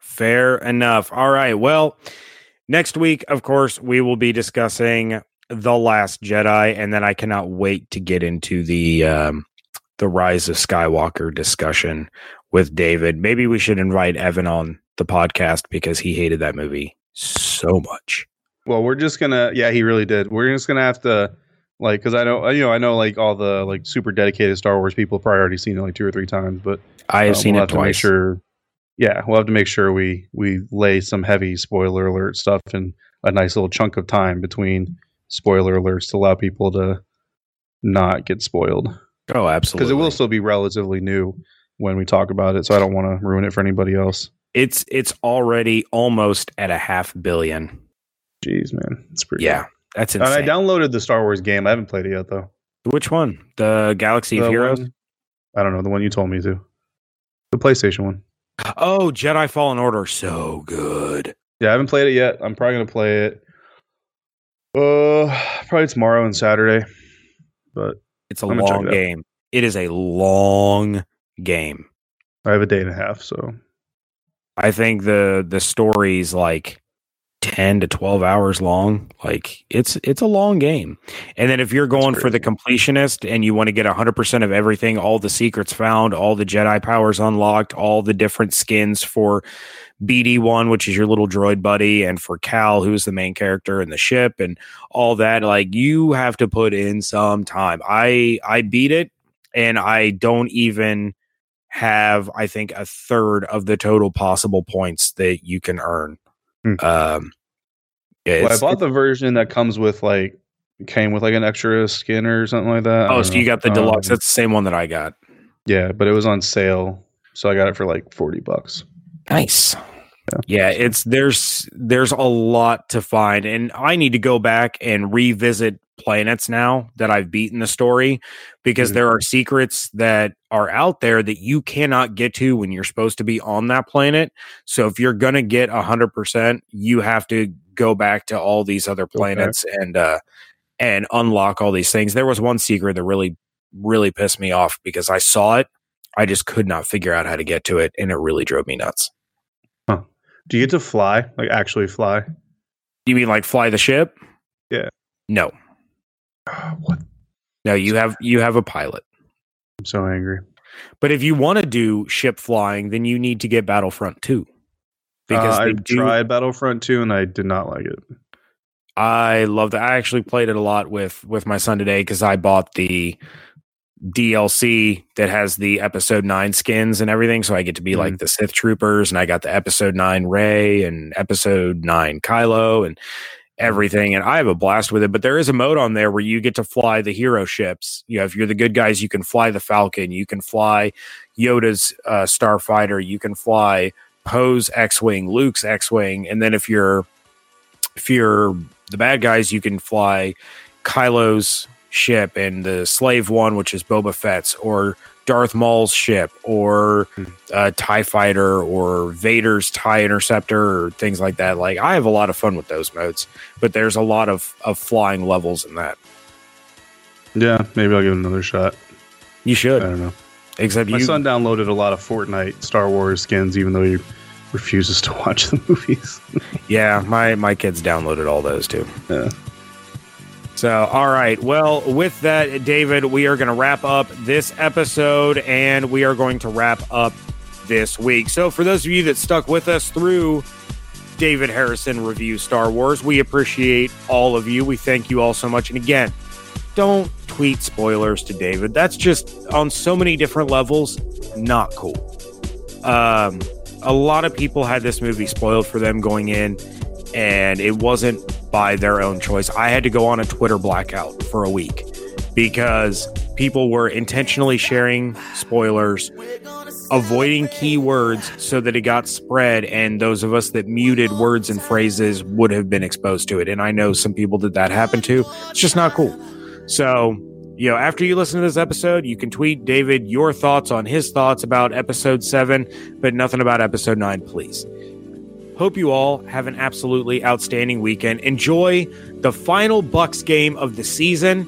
All right. Well, next week, of course, we will be discussing The Last Jedi. And then I cannot wait to get into the Rise of Skywalker discussion with David. Maybe we should invite Evan on the podcast because he hated that movie so much. Well, we're just gonna, yeah, he really did. We're just gonna have to, like, because I know, like, all the like super dedicated Star Wars people probably already seen it like 2 or 3 times, but I have seen it twice. We'll have to make sure we lay some heavy spoiler alert stuff and a nice little chunk of time between spoiler alerts to allow people to not get spoiled. Oh, absolutely, because it will still be relatively new when we talk about it, so I don't want to ruin it for anybody else. It's already almost at $500 million. Jeez, man, it's pretty. Yeah, cool. That's insane. I downloaded the Star Wars game. I haven't played it yet, though. Which one? The Galaxy of Heroes? One? I don't know. The one you told me to. The PlayStation one. Oh, Jedi Fallen Order, so good. Yeah, I haven't played it yet. I'm probably gonna play it. Probably tomorrow and Saturday. But it's a long game. It is a long game. I have a day and a half, so I think the story's like 10 to 12 hours long. Like it's a long game. And then if you're going for the completionist and you want to get 100% of everything, all the secrets found, all the Jedi powers unlocked, all the different skins for BD-1, which is your little droid buddy, and for Cal, who's the main character in the ship, and all that, like you have to put in some time. I beat it, and I don't even have, I think, 1/3 of the total possible points that you can earn. I bought the version that came with an extra skin or something like that. Oh, so you got the deluxe. That's the same one that I got. Yeah, but it was on sale. So I got it for like $40. Nice. Yeah, it's there's a lot to find, and I need to go back and revisit planets now that I've beaten the story, because there are secrets that are out there that you cannot get to when you're supposed to be on that planet. So if you're gonna get 100%, you have to go back to all these other planets and unlock all these things. There was one secret that really pissed me off because I saw it. I just could not figure out how to get to it, and it really drove me nuts. Do you get to fly? Like actually fly? You mean like fly the ship? Yeah. No. What? No, you have a pilot. I'm so angry. But if you want to do ship flying, then you need to get Battlefront 2. Because I tried Battlefront 2 and I did not like it. I loved it. I actually played it a lot with my son today because I bought the DLC that has the episode 9 skins and everything, so I get to be like the Sith troopers, and I got the episode 9 Rey and episode 9 Kylo and everything, and I have a blast with it. But there is a mode on there where you get to fly the hero ships. You know, if you're the good guys, you can fly the Falcon, you can fly Yoda's starfighter, you can fly Poe's X-wing, Luke's X-wing, and then if you're the bad guys, you can fly Kylo's ship and the Slave One, which is Boba Fett's, or Darth Maul's ship, or TIE Fighter, or Vader's TIE Interceptor, or things like that. Like, I have a lot of fun with those modes, but there's a lot of flying levels in that. Yeah, maybe I'll give it another shot. You should. I don't know. Except my son downloaded a lot of Fortnite Star Wars skins, even though he refuses to watch the movies. Yeah, my kids downloaded all those too. Yeah. So, all right. Well, with that, David, we are going to wrap up this episode, and we are going to wrap up this week. So for those of you that stuck with us through David Harrison Review Star Wars, we appreciate all of you. We thank you all so much. And again, don't tweet spoilers to David. That's just, on so many different levels, not cool. A lot of people had this movie spoiled for them going in, and it wasn't by their own choice. I had to go on a Twitter blackout for a week because people were intentionally sharing spoilers, avoiding keywords so that it got spread, and those of us that muted words and phrases would have been exposed to it. And I know some people that happened to. It's just not cool. So, you know, after you listen to this episode, you can tweet David your thoughts on his thoughts about episode 7, but nothing about episode 9, please. Hope you all have an absolutely outstanding weekend. Enjoy the final Bucks game of the season,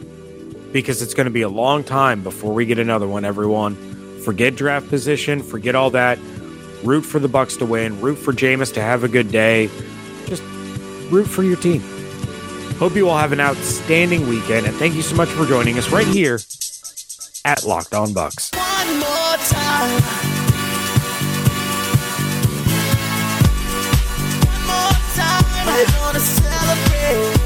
because it's going to be a long time before we get another one, everyone. Forget draft position. Forget all that. Root for the Bucks to win. Root for Jameis to have a good day. Just root for your team. Hope you all have an outstanding weekend, and thank you so much for joining us right here at Locked On Bucks. One more time. We're gonna celebrate.